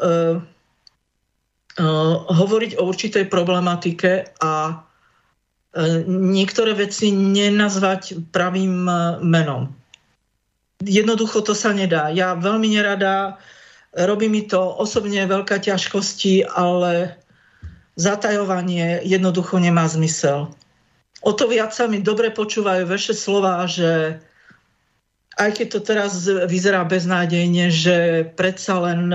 hovoriť o určitej problematike a niektoré veci nenazvať pravým menom. Jednoducho to sa nedá. Ja veľmi nerada, robí mi to osobne veľká ťažkosti, ale zatajovanie jednoducho nemá zmysel. O to viac sa mi dobre počúvajú vaše slova, že aj keď to teraz vyzerá beznádejne, že predsa len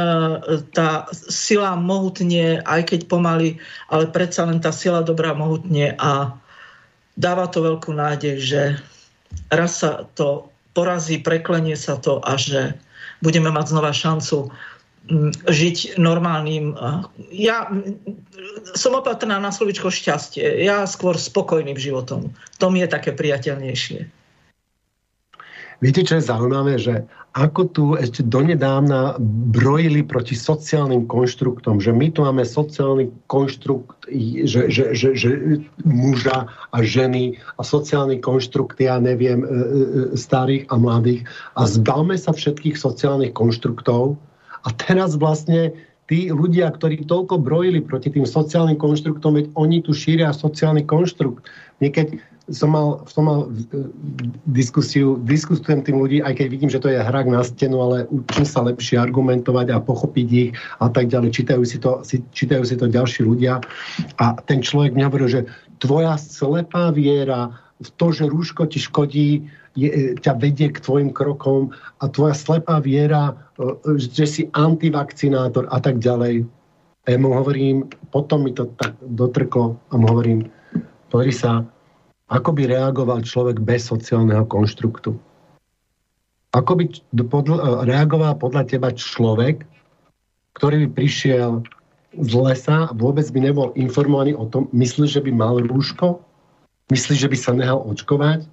tá sila mohutne, aj keď pomaly, ale predsa len tá sila dobrá mohutne a dáva to veľkú nádej, že raz sa to porazí, preklenie sa to a že budeme mať znova šancu žiť normálnym. Ja som opatrná na slovičko šťastie. Ja skôr spokojným životom. To mi je také priateľnejšie. Viete, čo je zaujímavé, že ako tu ešte donedávna brojili proti sociálnym konštruktom, že my tu máme sociálny konštrukt že muža a ženy a sociálny konštrukt, ja neviem, starých a mladých a zbavme sa všetkých sociálnych konštruktov a teraz vlastne tí ľudia, ktorí toľko brojili proti tým sociálnym konštruktom, veď oni tu šíria sociálny konštrukt. Niekedy som mal diskutujem tým ľudí, aj keď vidím, že to je hrak na stenu, ale učím sa lepšie argumentovať a pochopiť ich a tak ďalej. Čítajú si to ďalší ľudia a ten človek mňa hovorí, že tvoja slepá viera v to, že rúško ti škodí, ťa vedie k tvojim krokom a tvoja slepá viera, že si antivakcinátor a tak ďalej. A ja mu hovorím, potom mi to tak dotrklo a mu hovorím, pozri sa, ako by reagoval človek bez sociálneho konštruktu? Ako by reagoval podľa teba človek, ktorý by prišiel z lesa a vôbec by nebol informovaný o tom, myslíš, že by mal rúško? Myslíš, že by sa nehal očkovať?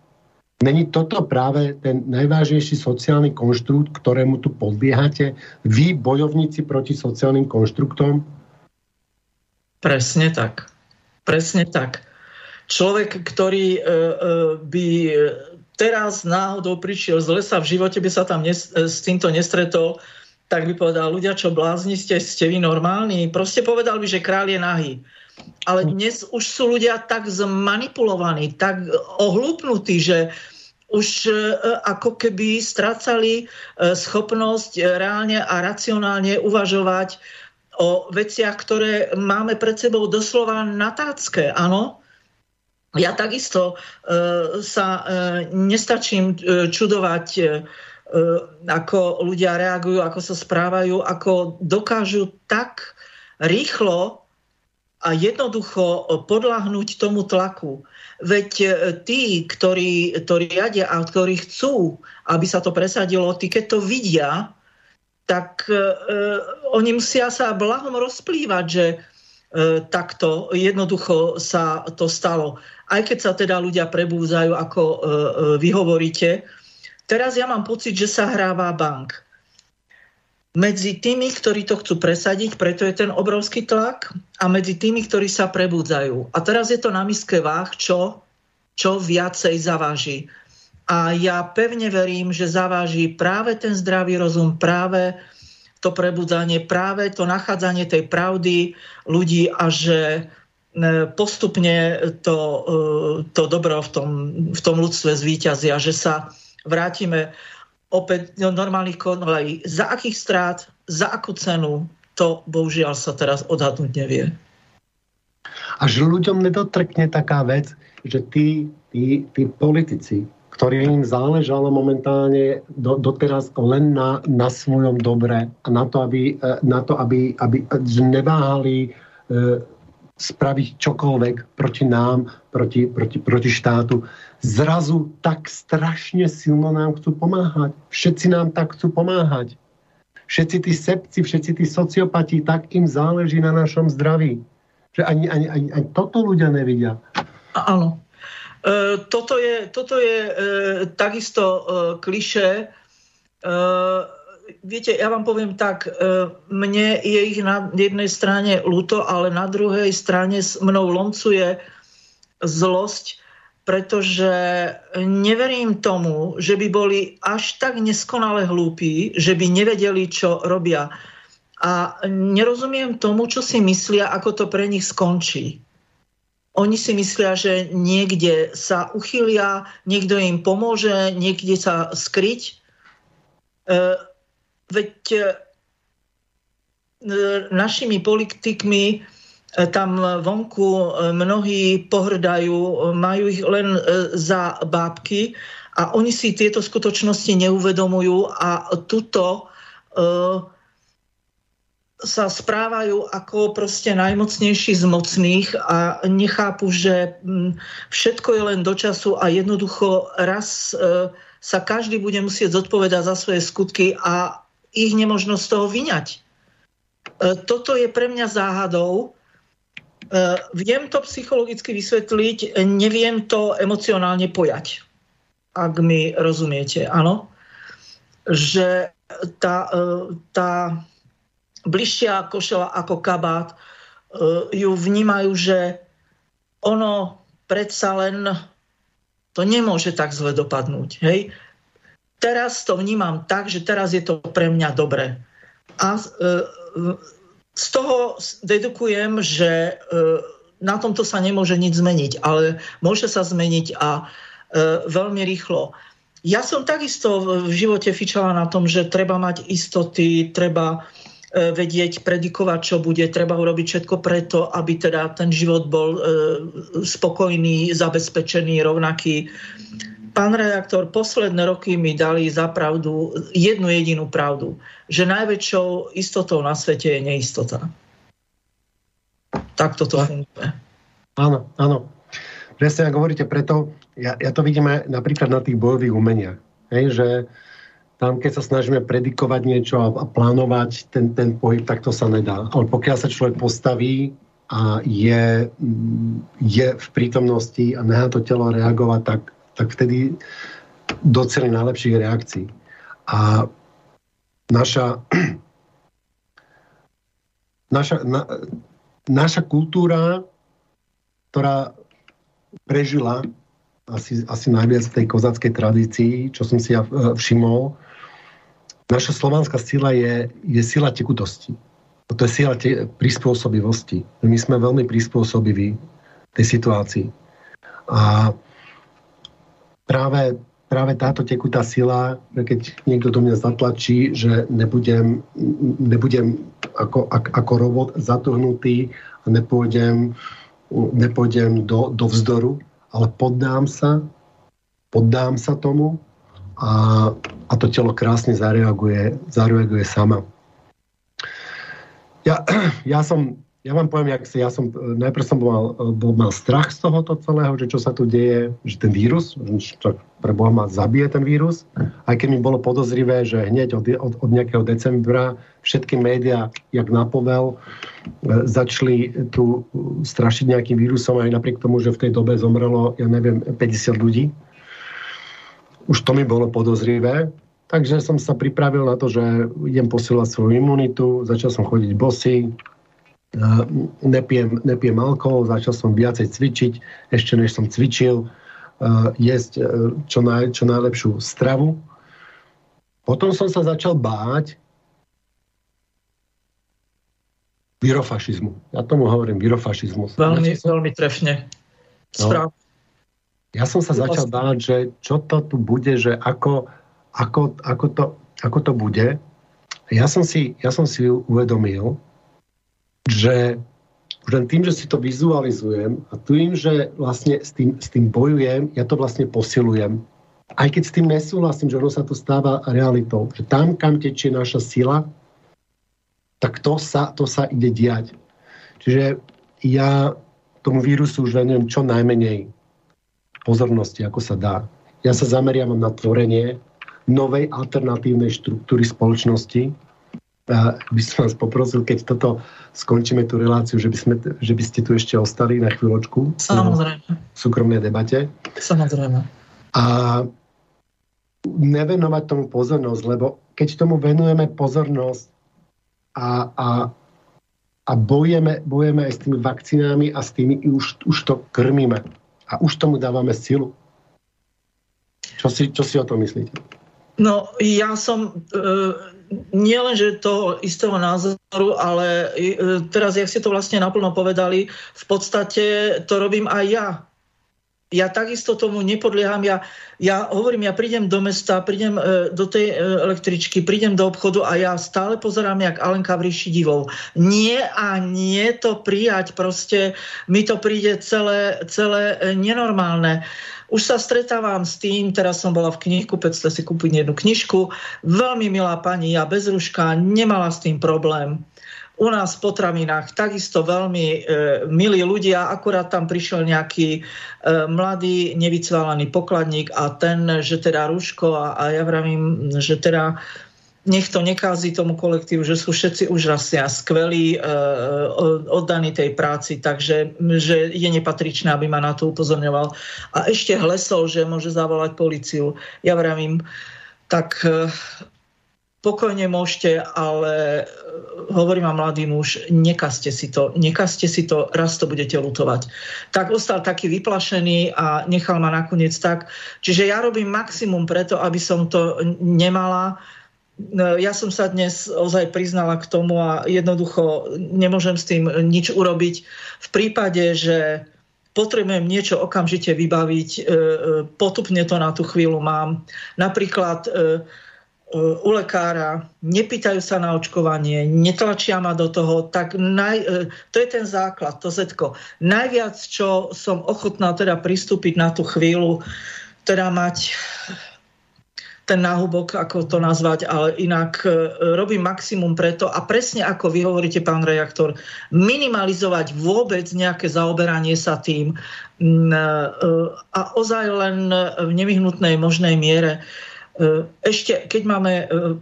Není toto práve ten najvážnejší sociálny konštrukt, ktorému tu podliehate? Vy, bojovníci proti sociálnym konštruktom? Presne tak. Presne tak. Človek, ktorý by teraz náhodou prišiel z lesa, v živote by sa tam s týmto nestretol, tak by povedal, ľudia, čo blázni ste vy normálni? Proste povedal by, že kráľ je nahý. Ale dnes už sú ľudia tak zmanipulovaní, tak ohlúpnutí, že už ako keby strácali schopnosť reálne a racionálne uvažovať o veciach, ktoré máme pred sebou doslova na tácke, áno? Ja takisto sa nestačím čudovať, ako ľudia reagujú, ako sa správajú, ako dokážu tak rýchlo a jednoducho podľahnúť tomu tlaku. Veď tí, ktorí riadia a ktorí chcú, aby sa to presadilo, tí, keď to vidia, tak oni musia sa blahom rozplývať, že takto jednoducho sa to stalo. Aj keď sa teda ľudia prebúzajú, ako vy hovoríte. Teraz ja mám pocit, že sa hráva bank. Medzi tými, ktorí to chcú presadiť, preto je ten obrovský tlak, a medzi tými, ktorí sa prebúdzajú. A teraz je to na miske váh, čo viacej zaváži. A ja pevne verím, že zaváži práve ten zdravý rozum, práve to prebudzanie, práve to nachádzanie tej pravdy ľudí a že postupne to dobro v tom ľudstve zvíťazí a že sa vrátime opäť do normálnych konaní. Za akých strát, za akú cenu, to bohužiaľ sa teraz odhadnúť nevie. A že ľuďom nedotrkne taká vec, že tí politici, ktorým záležalo momentálne doteraz len na svojom dobre a na to, aby neváhali spraviť čokoľvek proti nám, proti štátu. Zrazu tak strašne silno nám chcú pomáhať. Všetci nám tak chcú pomáhať. Všetci tí sebci, všetci tí sociopati, tak im záleží na našom zdraví. Že ani toto ľudia nevidia. Áno. Toto je takisto klišé. Viete, ja vám poviem tak, mne je ich na jednej strane ľúto, ale na druhej strane s mnou lomcuje zlosť, pretože neverím tomu, že by boli až tak neskonale hlúpi, že by nevedeli, čo robia. A nerozumiem tomu, čo si myslia, ako to pre nich skončí. Oni si myslia, že niekde sa uchylia, niekto im pomôže, niekde sa skryť. Našimi politikmi tam vonku mnohí pohrdajú, majú ich len za bábky a oni si tieto skutočnosti neuvedomujú a tuto sa správajú ako proste najmocnejší z mocných a nechápu, že všetko je len do času a jednoducho raz sa každý bude musieť zodpovedať za svoje skutky a ich nemožno z toho vyňať. Toto je pre mňa záhadou. Viem to psychologicky vysvetliť, neviem to emocionálne pojať, ak mi rozumiete, áno? Že tá bližšia košela ako kabát, ju vnímajú, že ono predsa len to nemôže tak zle dopadnúť. Hej? Teraz to vnímam tak, že teraz je to pre mňa dobré. A z toho dedukujem, že na tomto sa nemôže nič zmeniť, ale môže sa zmeniť a veľmi rýchlo. Ja som takisto v živote fičala na tom, že treba mať istoty, treba vedieť, predikovať, čo bude. Treba urobiť všetko preto, aby teda ten život bol spokojný, zabezpečený, rovnaký. Pán redaktor, posledné roky mi dali za pravdu jednu jedinú pravdu, že najväčšou istotou na svete je neistota. Tak toto funguje. Áno, áno. Presne, ak hovoríte, preto ja to vidím aj napríklad na tých bojových umeniach. Hej, že tam, keď sa snažíme predikovať niečo a plánovať ten pohyb, tak to sa nedá. Ale pokiaľ sa človek postaví a je v prítomnosti a nechá to telo reagovať, tak vtedy doceli najlepších reakcií. A naša kultúra, ktorá prežila asi najviac v tej kozáckej tradícii, čo som si ja všimol, naša slovanská sila je sila tekutosti. To je sila prispôsobivosti. My sme veľmi prispôsobiví tej situácii. A práve táto tekutá sila, keď niekto do mňa zatlačí, že nebudem ako robot zatuhnutý a nepôjdem do vzdoru, ale poddám sa tomu a to telo krásne zareaguje sama. Ja vám poviem, najprv som mal strach z tohoto celého, že čo sa tu deje, že ten vírus, čo pre Boha ma zabije ten vírus, aj keď mi bolo podozrivé, že hneď od nejakého decembra všetky médiá, jak na povel, začali tu strašiť nejakým vírusom, aj napriek tomu, že v tej dobe zomrelo, 50 ľudí. Už to mi bolo podozrivé. Takže som sa pripravil na to, že idem posilovať svoju imunitu, začal som chodiť bosý, nepijem alkohol, začal som viacej cvičiť, ešte než som cvičil, jesť čo najlepšiu stravu. Potom som sa začal báť virofašizmu. Ja tomu hovorím virofašizmus. Veľmi, veľmi trefne. No. Ja som sa začal báť, že čo to tu bude, že ako to bude. Ja som si uvedomil, že už len tým, že si to vizualizujem a tým, že vlastne s tým bojujem, ja to vlastne posilujem. Aj keď s tým nesúhlasím, že ono sa to stáva realitou. Že tam, kam tečie naša sila, tak to sa ide diať. Čiže ja tomu vírusu už venujem čo najmenej pozornosti, ako sa dá. Ja sa zameriavam na tvorenie novej alternatívnej štruktúry spoločnosti. By som vás poprosil, keď toto skončíme tú reláciu, že by ste tu ešte ostali na chvíľočku. Samozrejme. V súkromnej debate. Samozrejme. A nevenovať tomu pozornosť, lebo keď tomu venujeme pozornosť a bojujeme aj s tými vakcínami a s tými už to krmíme. A už tomu dávame silu. Čo si o tom myslíte? No, ja som nielenže toho istého názoru, ale teraz, jak ste to vlastne naplno povedali, v podstate to robím aj ja. Ja takisto tomu nepodlieham. Ja hovorím, ja prídem do mesta, prídem do tej električky, prídem do obchodu a ja stále pozerám, jak Alenka vrieši divov. Nie a nie to prijať. Proste mi to príde celé nenormálne. Už sa stretávam s tým, teraz som bola v knihkupectve si kúpiť jednu knižku. Veľmi milá pani, ja bez ruška, nemala s tým problém. U nás v potravinách takisto veľmi milí ľudia, akurát tam prišiel nejaký mladý, nevycválaný pokladník a ten, že teda rúško a ja vravím, že teda nech to nekází tomu kolektívu, že sú všetci úžasní a skvelí, oddaní tej práci, takže že je nepatričné, aby ma na to upozorňoval. A ešte hlesol, že môže zavolať políciu. Ja vravím, tak... Pokojne môžete, ale hovorí ma mladý muž, nekazte si to, raz to budete lutovať. Tak ostal taký vyplašený a nechal ma nakoniec tak. Čiže ja robím maximum preto, aby som to nemala. Ja som sa dnes ozaj priznala k tomu a jednoducho nemôžem s tým nič urobiť. V prípade, že potrebujem niečo okamžite vybaviť, potupne to na tú chvíľu mám. Napríklad... u lekára, nepýtajú sa na očkovanie, netlačia ma do toho, tak to je ten základ, to zetko. Najviac, čo som ochotná teda pristúpiť na tú chvíľu, teda mať ten náhubok, ako to nazvať, ale inak robím maximum preto a presne ako vy hovoríte, pán redaktor, minimalizovať vôbec nejaké zaoberanie sa tým a ozaj len v nevyhnutnej možnej miere. Ešte, keď máme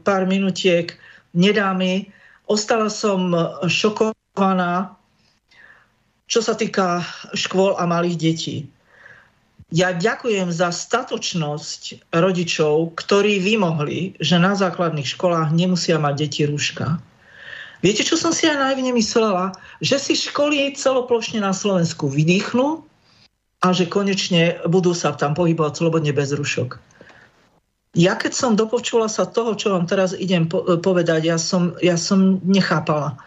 pár minutiek, nedá mi. Ostala som šokovaná, čo sa týka škôl a malých detí. Ja ďakujem za statočnosť rodičov, ktorí vymohli, že na základných školách nemusia mať deti rúška. Viete, čo som si aj naivne myslela? Že si školy celoplošne na Slovensku vydýchnú a že konečne budú sa tam pohybovať slobodne bez rušok. Ja keď som dopočula sa toho, čo vám teraz idem povedať, ja som nechápala.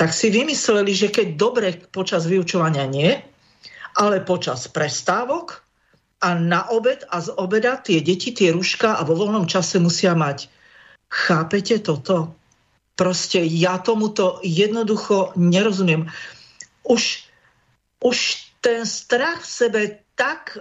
Tak si vymysleli, že keď dobre počas vyučovania nie, ale počas prestávok a na obed a z obeda tie deti, tie ruška a vo voľnom čase musia mať. Chápete toto? Proste ja tomuto jednoducho nerozumiem. Už ten strach v sebe tak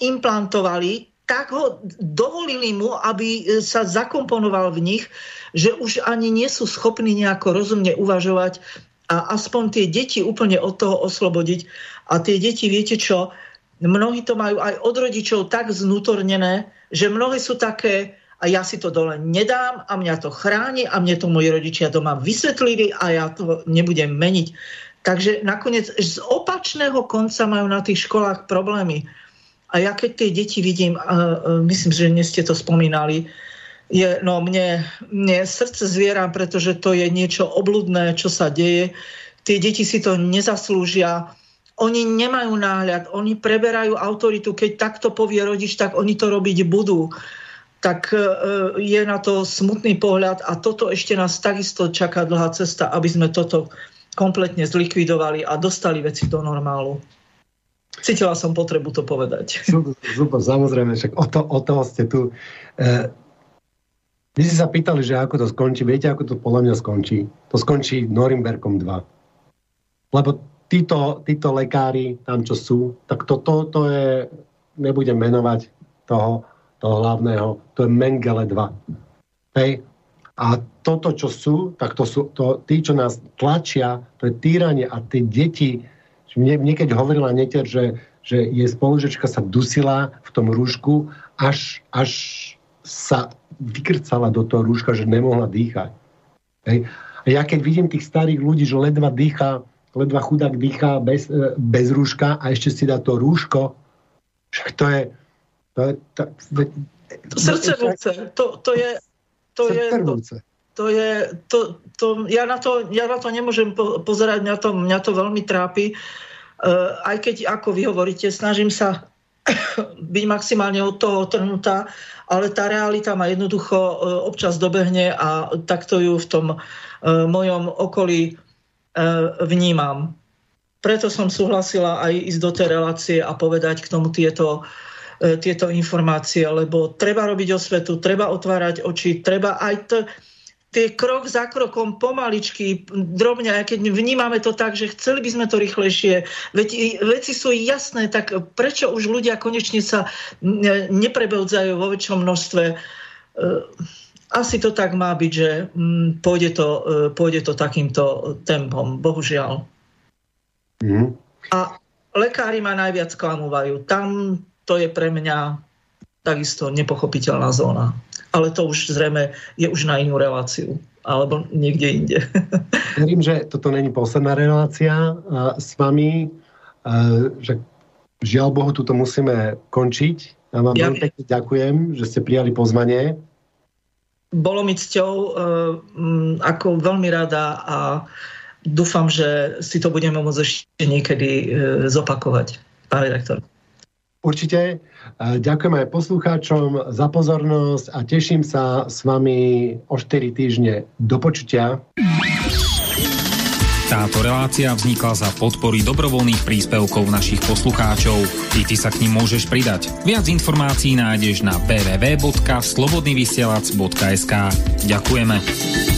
implantovali, tak ho dovolili mu, aby sa zakomponoval v nich, že už ani nie sú schopní nejako rozumne uvažovať a aspoň tie deti úplne od toho oslobodiť. A tie deti, viete čo, mnohí to majú aj od rodičov tak znútornené, že mnohí sú také, a ja si to dole nedám a mňa to chráni a mne to moji rodičia doma vysvetlili a ja to nebudem meniť. Takže nakoniec z opačného konca majú na tých školách problémy. A ja keď tie deti vidím, myslím, že dnes ste to spomínali, mne srdce zvierá, pretože to je niečo obludné, čo sa deje. Tie deti si to nezaslúžia. Oni nemajú náhľad, oni preberajú autoritu. Keď takto povie rodič, tak oni to robiť budú. Tak je na to smutný pohľad a toto ešte nás takisto čaká dlhá cesta, aby sme toto kompletne zlikvidovali a dostali veci do normálu. Cítila som potrebu to povedať. Super, samozrejme, však o toho ste tu. Vy ste sa pýtali, že ako to skončí. Viete, ako to podľa mňa skončí? To skončí Norimberkom 2. Lebo títo lekári tam, čo sú, tak to je, nebudem menovať toho hlavného, to je Mengele 2. Hej? A toto, čo sú, tak to sú tí, čo nás tlačia, to je týranie a tie deti. Mne keď hovorila Neter, že jej spolužečka sa dusila v tom rúšku, až sa vykrcala do toho rúška, že nemohla dýchať. Hej. A ja keď vidím tých starých ľudí, že ledva chudák dýchá bez rúška a ešte si dá to rúško, však Ja na to nemôžem pozerať, mňa to veľmi trápi. Aj keď, ako vy hovoríte, snažím sa byť maximálne od toho otrhnutá, ale tá realita ma jednoducho občas dobehne a takto ju v tom mojom okolí vnímam. Preto som súhlasila aj ísť do tej relácie a povedať k tomu tieto informácie, lebo treba robiť osvetu, treba otvárať oči, treba aj tie krok za krokom, pomaličky, drobne, aj keď vnímame to tak, že chceli by sme to rýchlejšie, veď veci sú jasné, tak prečo už ľudia konečne sa neprebudzajú vo väčšom množstve? Asi to tak má byť, že pôjde to takýmto tempom, bohužiaľ. Mm. A lekári ma najviac klamúvajú. Tam to je pre mňa takisto nepochopiteľná zóna. Ale to už zrejme je už na inú reláciu. Alebo niekde inde. Verím, že toto není posledná relácia s vami. Že žiaľ Bohu, tuto musíme končiť. Ja vám veľmi pekne ďakujem, že ste prijali pozvanie. Bolo mi cťou, ako veľmi rada a dúfam, že si to budeme môcť ešte niekedy zopakovať. Pán redaktor. Určite. Ďakujem aj poslucháčom za pozornosť a teším sa s vami o 4 týždne. Do počutia. Táto relácia vznikla za podpory dobrovoľných príspevkov našich poslucháčov. Ty sa k nim môžeš pridať. Viac informácií nájdeš na www.slobodnyvysielac.sk. Ďakujeme.